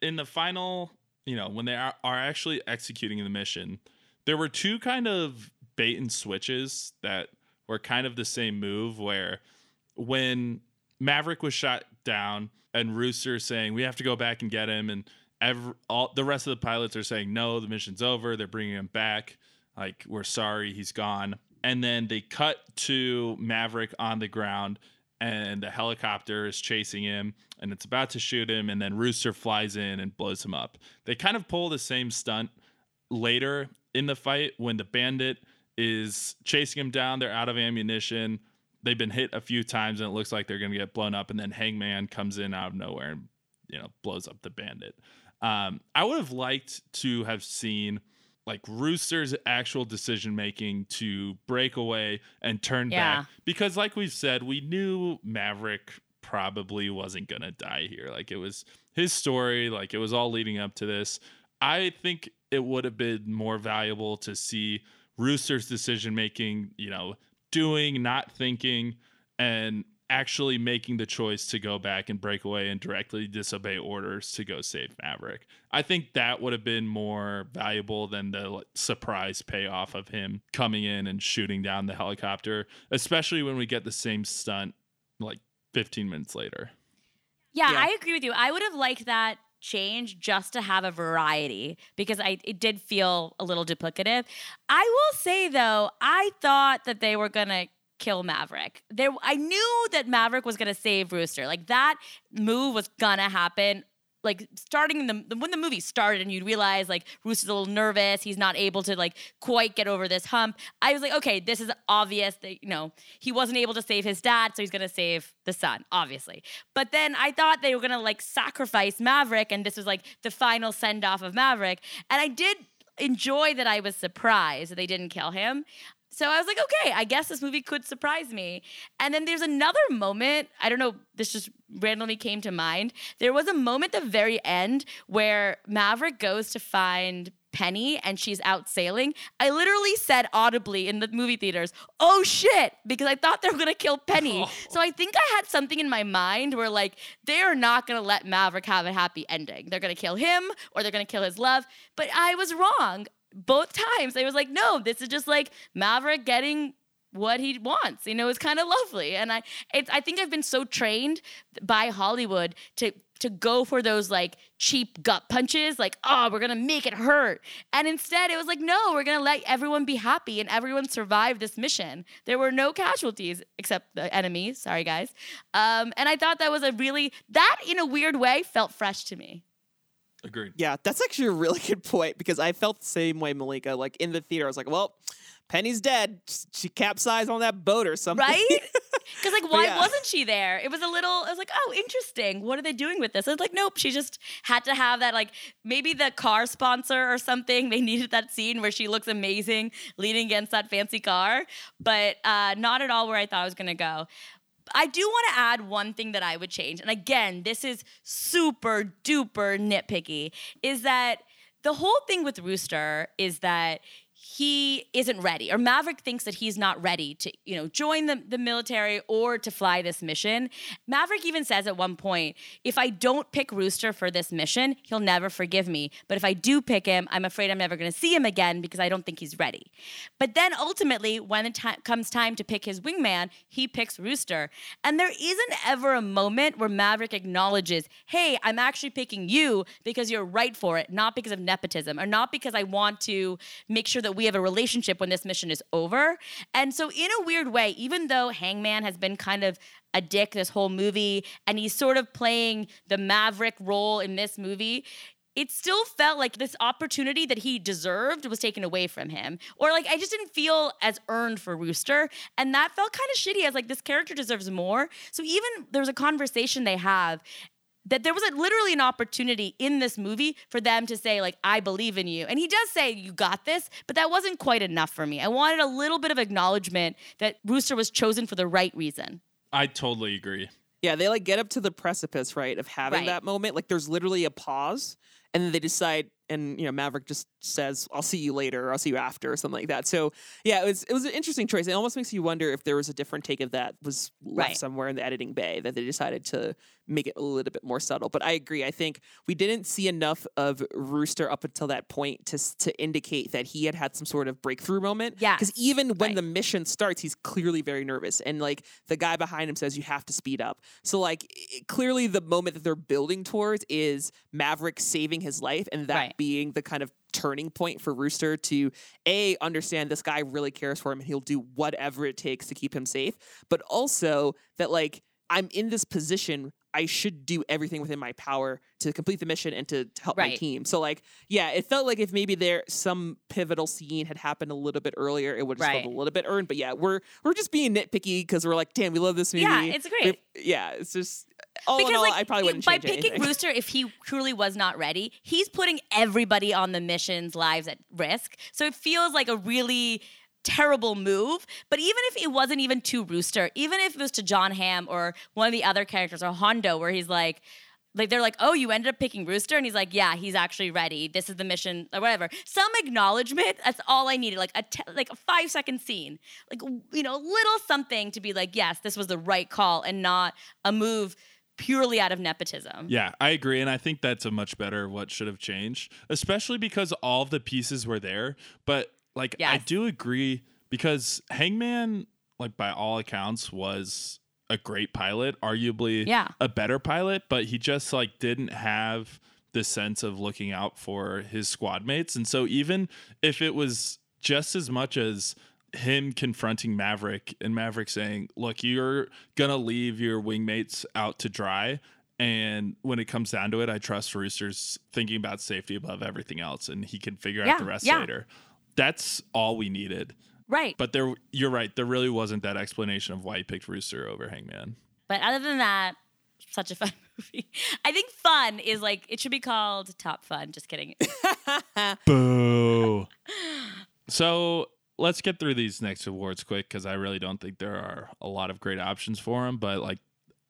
in the final, when they are actually executing the mission, there were two kind of bait and switches that were kind of the same move where when Maverick was shot down and Rooster saying, we have to go back and get him, and all the rest of the pilots are saying, no, the mission's over. They're bringing him back. Like, we're sorry, he's gone. And then they cut to Maverick on the ground and the helicopter is chasing him and it's about to shoot him. And then Rooster flies in and blows him up. They kind of pull the same stunt later in the fight when the bandit is chasing him down. They're out of ammunition. They've been hit a few times and it looks like they're going to get blown up. And then Hangman comes in out of nowhere and, blows up the bandit. I would have liked to have seen like Rooster's actual decision making to break away and turn back, because like we've said, we knew Maverick probably wasn't going to die here. Like, it was his story. Like, it was all leading up to this. I think it would have been more valuable to see Rooster's decision making, doing, not thinking, and actually making the choice to go back and break away and directly disobey orders to go save Maverick. I think that would have been more valuable than the surprise payoff of him coming in and shooting down the helicopter, especially when we get the same stunt like 15 minutes later. Yeah. I agree with you. I would have liked that change just to have a variety because it did feel a little duplicative. I will say, though, I thought that they were going to kill Maverick. I knew that Maverick was going to save Rooster. Like, that move was going to happen. Like, starting when the movie started and you'd realize, like, Rooster's a little nervous. He's not able to, like, quite get over this hump. I was like, okay, this is obvious that, he wasn't able to save his dad, so he's going to save the son, obviously. But then I thought they were going to, like, sacrifice Maverick, and this was, like, the final send-off of Maverick. And I did enjoy that I was surprised that they didn't kill him. So I was like, okay, I guess this movie could surprise me. And then there's another moment, I don't know, this just randomly came to mind. There was a moment at the very end where Maverick goes to find Penny and she's out sailing. I literally said audibly in the movie theaters, oh shit, because I thought they were going to kill Penny. Oh. So I think I had something in my mind where, like, they are not going to let Maverick have a happy ending. They're going to kill him or they're going to kill his love. But I was wrong. Both times I was like, no, this is just like Maverick getting what he wants. It's kind of lovely. And I think I've been so trained by Hollywood to go for those, like, cheap gut punches, like, oh, we're going to make it hurt. And instead it was like, no, we're going to let everyone be happy and everyone survive this mission. There were no casualties except the enemy. Sorry, guys. And I thought that was that in a weird way felt fresh to me. Agreed. Yeah, that's actually a really good point because I felt the same way, Malika. Like, in the theater, I was like, well, Penny's dead. She capsized on that boat or something. Right? Because, like, why wasn't she there? It was a little, I was like, oh, interesting. What are they doing with this? I was like, nope. She just had to have that, like, maybe the car sponsor or something. They needed that scene where she looks amazing leaning against that fancy car. But not at all where I thought I was going to go. I do want to add one thing that I would change. And again, this is super duper nitpicky, is that the whole thing with Rooster is that he isn't ready, or Maverick thinks that he's not ready to, you know, join the military or to fly this mission. Maverick even says at one point, if I don't pick Rooster for this mission, he'll never forgive me. But if I do pick him, I'm afraid I'm never going to see him again because I don't think he's ready. But then ultimately, when it comes time to pick his wingman, he picks Rooster. And there isn't ever a moment where Maverick acknowledges, hey, I'm actually picking you because you're right for it, not because of nepotism, or not because I want to make sure that we have a relationship when this mission is over. And so in a weird way, even though Hangman has been kind of a dick this whole movie, and he's sort of playing the Maverick role in this movie, it still felt like this opportunity that he deserved was taken away from him. Or like, I just didn't feel as earned for Rooster. And that felt kind of shitty, as like, this character deserves more. So even there's a conversation they have that there was literally an opportunity in this movie for them to say, like, I believe in you. And he does say, you got this, but that wasn't quite enough for me. I wanted a little bit of acknowledgement that Rooster was chosen for the right reason. I totally agree. Yeah, they, like, get up to the precipice, right, of having that moment. Like, there's literally a pause, and then they decide, and, you know, Maverick just says, I'll see you later, or I'll see you after, or something like that. So, yeah, it was an interesting choice. It almost makes you wonder if there was a different take of that was left somewhere in the editing bay, that they decided to make it a little bit more subtle. But I agree. I think we didn't see enough of Rooster up until that point to indicate that he had some sort of breakthrough moment. Yeah. Because even when the mission starts, he's clearly very nervous. And, like, the guy behind him says, you have to speed up. So, like, clearly the moment that they're building towards is Maverick saving his life, and that being the kind of turning point for Rooster to, A, understand this guy really cares for him and he'll do whatever it takes to keep him safe, but also that, like, I'm in this position, I should do everything within my power to complete the mission and to help my team. So, like, yeah, it felt like if maybe some pivotal scene had happened a little bit earlier, it would have felt a little bit earned. But yeah, we're just being nitpicky because we're like, damn, we love this movie. Yeah, it's great. It's just... All in all, like, I probably wouldn't change anything. By picking Rooster, if he truly was not ready, he's putting everybody on the mission's lives at risk. So it feels like a really terrible move. But even if it wasn't even to Rooster, even if it was to John Hamm or one of the other characters, or Hondo, where he's like, they're like, oh, you ended up picking Rooster? And he's like, yeah, he's actually ready. This is the mission, or whatever. Some acknowledgement, that's all I needed. Like a 5-second scene. Like, you know, a little something to be like, yes, this was the right call, and not a move purely out of nepotism. Yeah, I agree. And I think that's a much better what should have changed, especially because all of the pieces were there. But, like, I do agree, because Hangman, like, by all accounts, was a great pilot, arguably a better pilot, but he just, like, didn't have the sense of looking out for his squad mates. And so even if it was just as much as him confronting Maverick and Maverick saying, look, you're going to leave your wingmates out to dry, and when it comes down to it, I trust Rooster's thinking about safety above everything else, and he can figure out the rest later. That's all we needed. Right. But you're right. There really wasn't that explanation of why he picked Rooster over Hangman. But other than that, such a fun movie. I think fun is, like, it should be called Top Fun. Just kidding. Boo. So... let's get through these next awards quick, because I really don't think there are a lot of great options for them. But, like,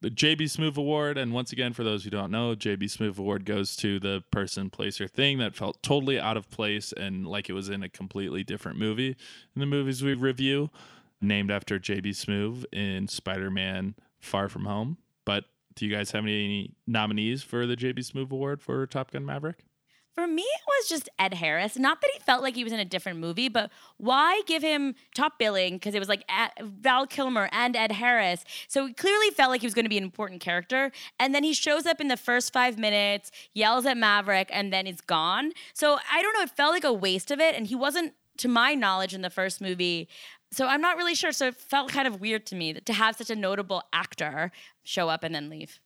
the J.B. Smoove Award, and once again, for those who don't know, J.B. Smoove Award goes to the person, place, or thing that felt totally out of place and like it was in a completely different movie in the movies we review, named after J.B. Smoove in Spider-Man Far From Home. But do you guys have any nominees for the J.B. Smoove Award for Top Gun: Maverick? For me, it was just Ed Harris. Not that he felt like he was in a different movie, but why give him top billing? Because it was like Val Kilmer and Ed Harris. So he clearly felt like he was going to be an important character. And then he shows up in the first 5 minutes, yells at Maverick, and then is gone. So I don't know. It felt like a waste of it. And he wasn't, to my knowledge, in the first movie. So I'm not really sure. So it felt kind of weird to me to have such a notable actor show up and then leave.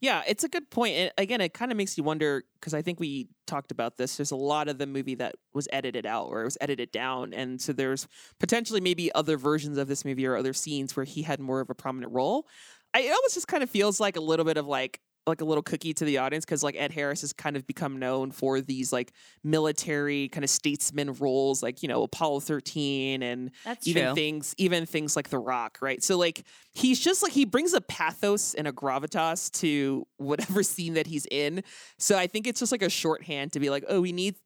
Yeah, it's a good point. And again, it kind of makes you wonder, because I think we talked about this. There's a lot of the movie that was edited out, or it was edited down. And so there's potentially maybe other versions of this movie or other scenes where he had more of a prominent role. It almost just kind of feels like a little bit of like a little cookie to the audience, because like Ed Harris has kind of become known for these like military kind of statesman roles, like, you know, Apollo 13 and even things like The Rock, right? So like he's just like, he brings a pathos and a gravitas to whatever scene that he's in. So I think it's just like a shorthand to be like, oh, we need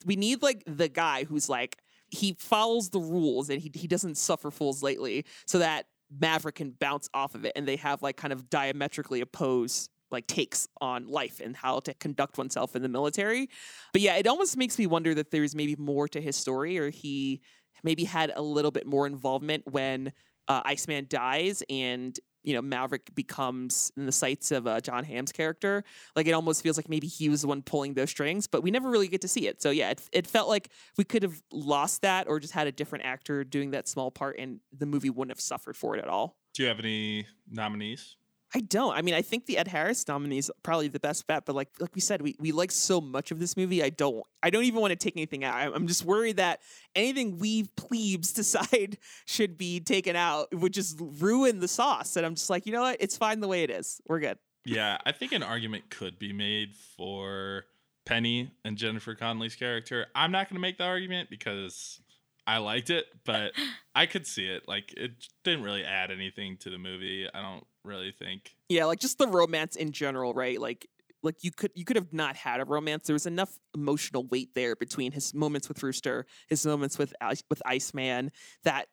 like the guy who's like, he follows the rules and he doesn't suffer fools lately, so that Maverick can bounce off of it, and they have like kind of diametrically opposed like takes on life and how to conduct oneself in the military. But yeah, it almost makes me wonder that there is maybe more to his story, or he maybe had a little bit more involvement when Iceman dies and, you know, Maverick becomes in the sights of John Hamm's character. Like it almost feels like maybe he was the one pulling those strings, but we never really get to see it. So yeah, it felt like we could have lost that, or just had a different actor doing that small part, and the movie wouldn't have suffered for it at all. Do you have any nominees? I don't. I mean, I think the Ed Harris nominee is probably the best bet, but like we said, we like so much of this movie, I don't even want to take anything out. I'm just worried that anything we plebes decide should be taken out would just ruin the sauce. And I'm just like, you know what? It's fine the way it is. We're good. Yeah, I think an argument could be made for Penny and Jennifer Connelly's character. I'm not going to make the argument because I liked it, but I could see it. Like, it didn't really add anything to the movie, I don't really think. Yeah, like just the romance in general, right? Like you could have not had a romance. There was enough emotional weight there between his moments with Rooster, his moments with Iceman, that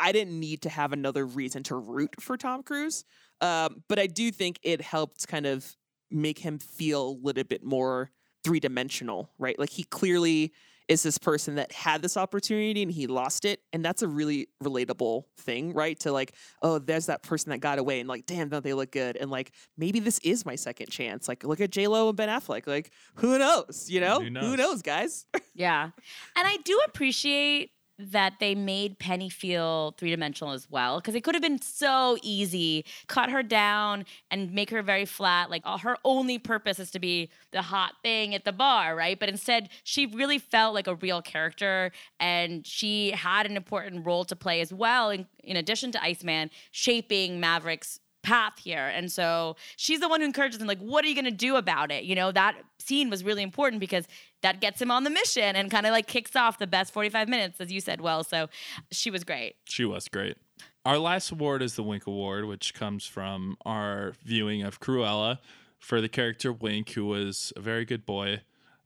I didn't need to have another reason to root for Tom Cruise. But I do think it helped kind of make him feel a little bit more three-dimensional, right? Like he clearly is this person that had this opportunity and he lost it. And that's a really relatable thing, right? To like, oh, there's that person that got away, and like, damn, don't they look good? And like, maybe this is my second chance. Like, look at J-Lo and Ben Affleck. Like, who knows, you know? Who knows, guys? Yeah. And I do appreciate that they made Penny feel three-dimensional as well, because it could have been so easy. Cut her down and make her very flat. Like, her only purpose is to be the hot thing at the bar, right? But instead, she really felt like a real character, and she had an important role to play as well, in addition to Iceman, shaping Maverick's path here. And so she's the one who encourages him, like, what are you going to do about it? You know, that scene was really important because that gets him on the mission and kind of like kicks off the best 45 minutes, as you said, well. So she was great. She was great. Our last award is the Wink Award, which comes from our viewing of Cruella for the character Wink, who was a very good boy.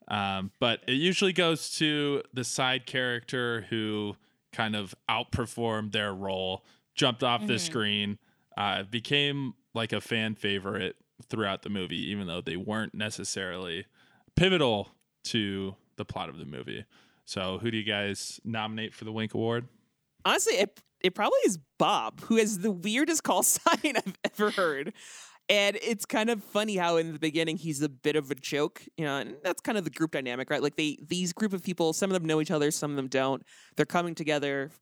But it usually goes to the side character who kind of outperformed their role, jumped off the screen, became like a fan favorite throughout the movie, even though they weren't necessarily pivotal to the plot of the movie. So who do you guys nominate for the Wink Award? Honestly, it probably is Bob, who has the weirdest call sign I've ever heard. And it's kind of funny how in the beginning he's a bit of a joke, you know, and that's kind of the group dynamic, right? Like these group of people, some of them know each other, some of them don't. They're coming together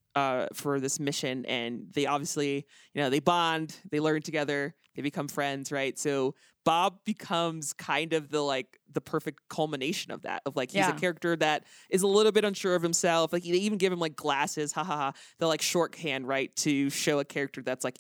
for this mission, and they obviously, you know, they bond, they learn together, they become friends, right? So Bob becomes kind of the like the perfect culmination of that, of like he's a character that is a little bit unsure of himself. Like they even give him like glasses, the like shorthand, right, to show a character that's like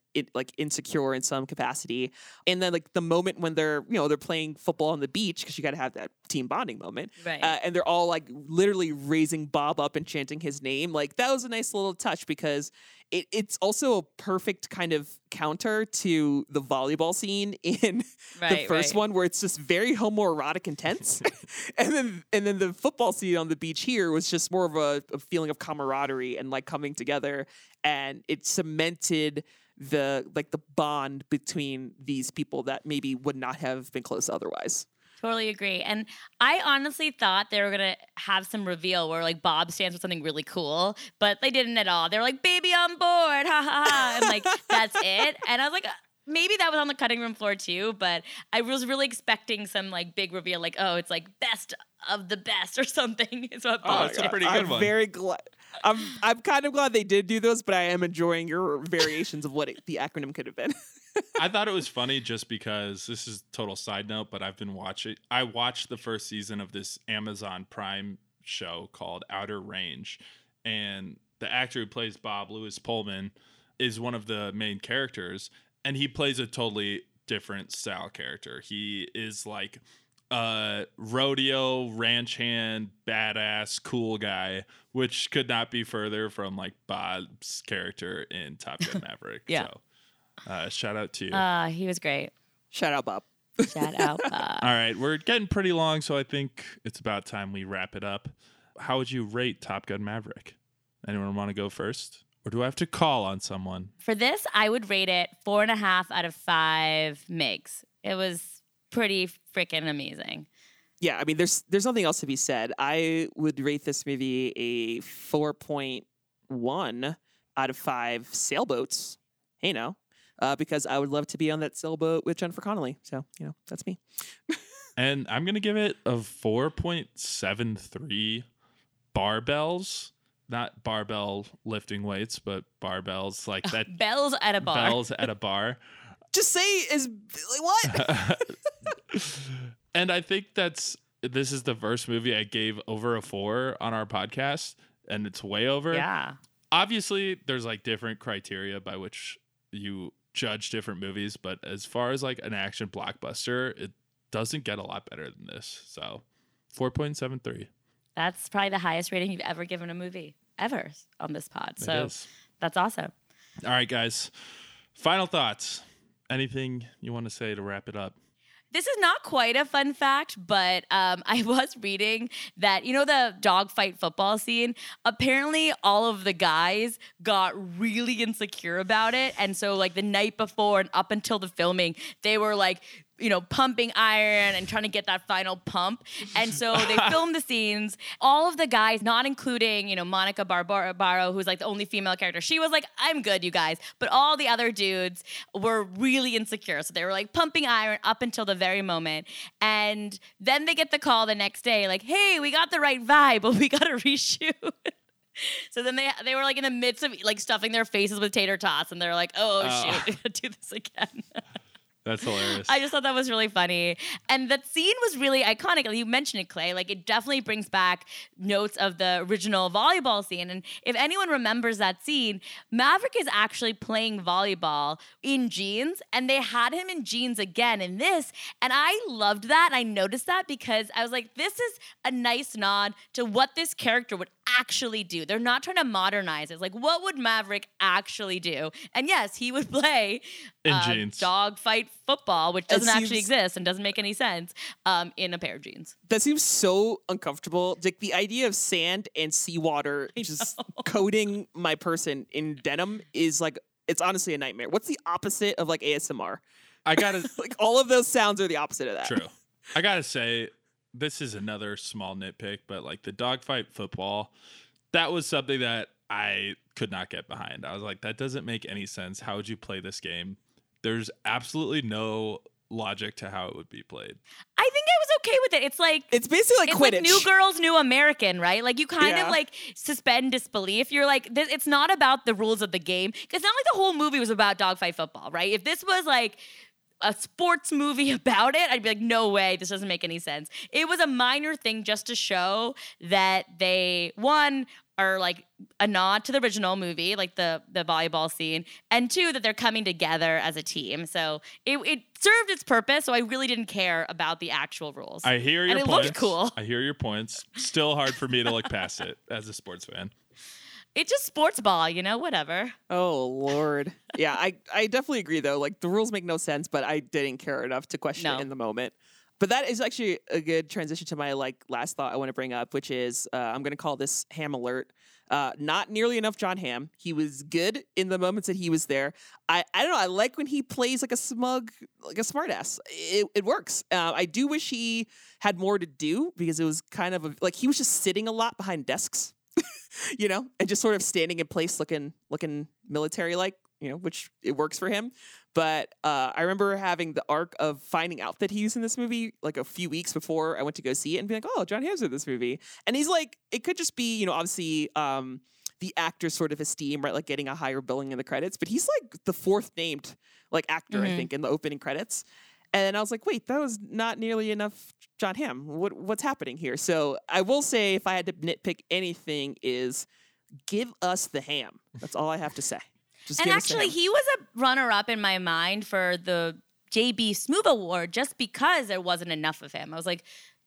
insecure in some capacity. And then like the moment when they're, you know, they're playing football on the beach, because you got to have that team bonding moment, right? And they're all like literally raising Bob up and chanting his name. Like that was a nice little touch, because it's also a perfect kind of counter to the volleyball scene in the first one, where it's just very homoerotic and tense. and then the football scene on the beach here was just more of a feeling of camaraderie and like coming together, and it cemented the bond between these people that maybe would not have been close otherwise. Totally agree. And I honestly thought they were going to have some reveal where like Bob stands for something really cool, but they didn't at all. They were like, baby on board, ha ha ha. And like, that's it. And I was like, maybe that was on the cutting room floor too, but I was really expecting some like big reveal, like, oh, it's like best of the best or something is what Bob said. That's a pretty good one. I'm very glad. I'm kind of glad they did do those, but I am enjoying your variations of what the acronym could have been. I thought it was funny just because, this is a total side note, but I've been watching, I watched the first season of this Amazon Prime show called Outer Range, and the actor who plays Bob, Lewis Pullman, is one of the main characters, and he plays a totally different style character. He is like a rodeo ranch hand, badass, cool guy, which could not be further from like Bob's character in Top Gun: Maverick. Yeah. So, shout out to you. He was great. Shout out Bob. Shout out Bob. All right, we're getting pretty long, so I think it's about time we wrap it up. How would you rate Top Gun: Maverick? Anyone want to go first? Or do I have to call on someone? For this, I would rate it 4.5 out of 5 MIGs. It was pretty freaking amazing. Yeah, I mean, there's nothing else to be said. I would rate this movie a 4.1 out of 5 sailboats. You know, because I would love to be on that sailboat with Jennifer Connelly. So, you know, that's me. And I'm going to give it a 4.73 barbells. Not barbell lifting weights, but barbells like that. Bells at a bar. Bells at a bar. Just say is like what? And I think this is the first movie I gave over a 4 on our podcast, and it's way over. Yeah. Obviously, there's like different criteria by which you judge different movies, but as far as like an action blockbuster, it doesn't get a lot better than this. So 4.73. That's probably the highest rating you've ever given a movie ever on this pod. So that's awesome. All right, guys. Final thoughts. Anything you want to say to wrap it up? This is not quite a fun fact, but I was reading that, you know, the dogfight football scene, apparently all of the guys got really insecure about it. And so like the night before and up until the filming, they were like, you know, pumping iron and trying to get that final pump. And so they filmed the scenes. All of the guys, not including, you know, Monica Barbaro, who's like the only female character. She was like, I'm good, you guys. But all the other dudes were really insecure. So they were like pumping iron up until the very moment. And then they get the call the next day, like, hey, we got the right vibe, but we got to reshoot. So then they were like in the midst of like stuffing their faces with tater tots. And they're like, oh, shoot, do this again. That's hilarious. I just thought that was really funny. And that scene was really iconic. You mentioned it, Clay. Like, it definitely brings back notes of the original volleyball scene. And if anyone remembers that scene, Maverick is actually playing volleyball in jeans. And they had him in jeans again in this. And I loved that. And I noticed that because I was like, this is a nice nod to what this character would actually do. They're not trying to modernize it. It's like, what would Maverick actually do? And yes, he would play in jeans. Dogfight football, which doesn't actually exist and doesn't make any sense, in a pair of jeans. That seems so uncomfortable. Like the idea of sand and seawater just coating my person in denim is like, it's honestly a nightmare. What's the opposite of like ASMR? I gotta like all of those sounds are the opposite of that. True. I gotta say, this is another small nitpick, but like the dogfight football, that was something that I could not get behind. I was like, that doesn't make any sense. How would you play this game? There's absolutely no logic to how it would be played. I think I was okay with it. It's like, it's basically like Quidditch. Like New Girls, New American, right? Like you kind of like suspend disbelief. You're like, it's not about the rules of the game. It's not like the whole movie was about dogfight football, right? If this was like a sports movie about it, I'd be like, no way, this doesn't make any sense. It was a minor thing just to show that they, one, are like a nod to the original movie, like the volleyball scene, and two, that they're coming together as a team. So it served its purpose, so I really didn't care about the actual rules. I hear your points. And it looked cool. I hear your points. Still hard for me to look past it as a sports fan. It's just sports ball, you know, whatever. Oh, Lord. Yeah, I definitely agree, though. Like, the rules make no sense, but I didn't care enough to question it in the moment. But that is actually a good transition to my, like, last thought I want to bring up, which is I'm going to call this Ham Alert. Not nearly enough John Hamm. He was good in the moments that he was there. I don't know. I like when he plays like a smug, like a smartass. It works. I do wish he had more to do because it was kind of like he was just sitting a lot behind desks. You know, and just sort of standing in place looking military like, you know, which it works for him. But I remember having the arc of finding out that he was in this movie like a few weeks before I went to go see it and being like, oh, John Hamm's in this movie. And he's like, it could just be, you know, obviously the actor's sort of esteem, right? Like getting a higher billing in the credits. But he's like the fourth named like actor, I think, in the opening credits. And I was like, wait, that was not nearly enough John Hamm. What's happening here? So I will say, if I had to nitpick anything, is give us the ham. That's all I have to say. Just and actually, he was a runner-up in my mind for the J.B. Smoove Award just because there wasn't enough of him. I was like,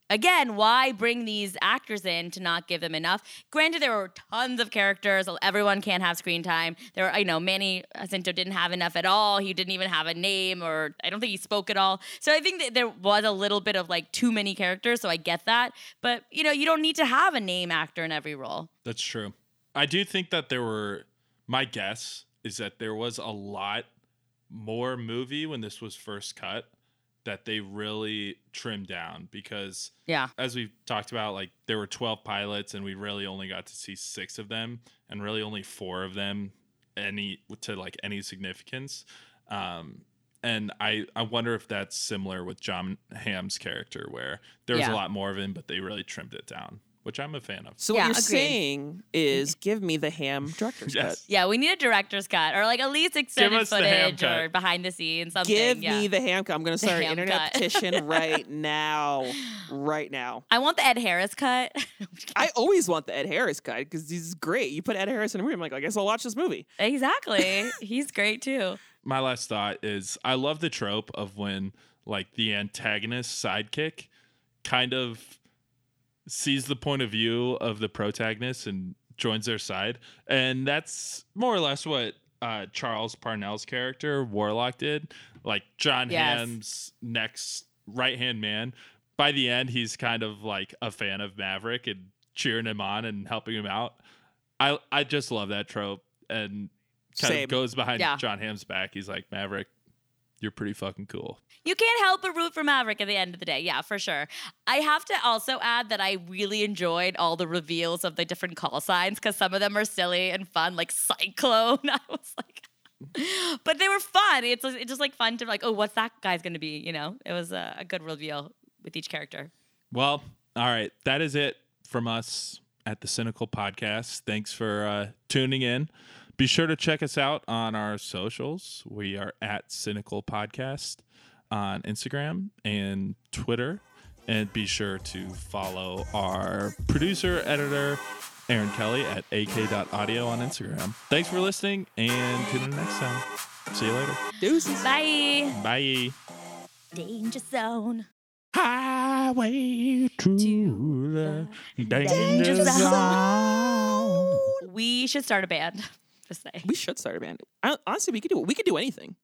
again, why bring these actors in to not give them enough? Granted, there were tons of characters. Everyone can't have screen time. There were, you know, Manny Jacinto didn't have enough at all. He didn't even have a name, or I don't think he spoke at all. So I think that there was a little bit of like too many characters, so I get that. But, you know, you don't need to have a name actor in every role. That's true. I do think that there were, my guess is that there was a lot more movie when this was first cut that they really trimmed down because, as we've talked about, like there were 12 pilots and we really only got to see 6 of them, and really only 4 of them any to like any significance. And I wonder if that's similar with John Hamm's character, where there was a lot more of him, but they really trimmed it down, which I'm a fan of. So what you're saying is, give me the ham director's cut. Yeah, we need a director's cut, or like at least extended footage or behind the scenes, something. Give me the ham cut. I'm going to start an internet petition right now. Right now. I want the Ed Harris cut. I always want the Ed Harris cut because he's great. You put Ed Harris in a movie, I'm like, I guess I'll watch this movie. Exactly. He's great too. My last thought is, I love the trope of when like the antagonist sidekick kind of sees the point of view of the protagonist and joins their side. And that's more or less what Charles Parnell's character, Warlock, did. Like John Hamm's next right-hand man. By the end, he's kind of like a fan of Maverick and cheering him on and helping him out. I just love that trope, and kind of goes behind John Hamm's back. He's like, Maverick, you're pretty fucking cool. You can't help but root for Maverick at the end of the day. Yeah, for sure. I have to also add that I really enjoyed all the reveals of the different call signs, because some of them are silly and fun, like Cyclone. I was like, but they were fun. It's just like fun to like, oh, what's that guy's going to be? You know, it was a good reveal with each character. Well, all right. That is it from us at the Cynical Podcast. Thanks for tuning in. Be sure to check us out on our socials. We are at Cynical Podcast on Instagram and Twitter. And be sure to follow our producer, editor, Aaron Kelly at ak.audio on Instagram. Thanks for listening, and tune in next time. See you later. Deuces. Bye. Bye. Danger zone. Highway to the danger zone. We should start a band. We should start a band. Honestly, we could do it. We could do anything.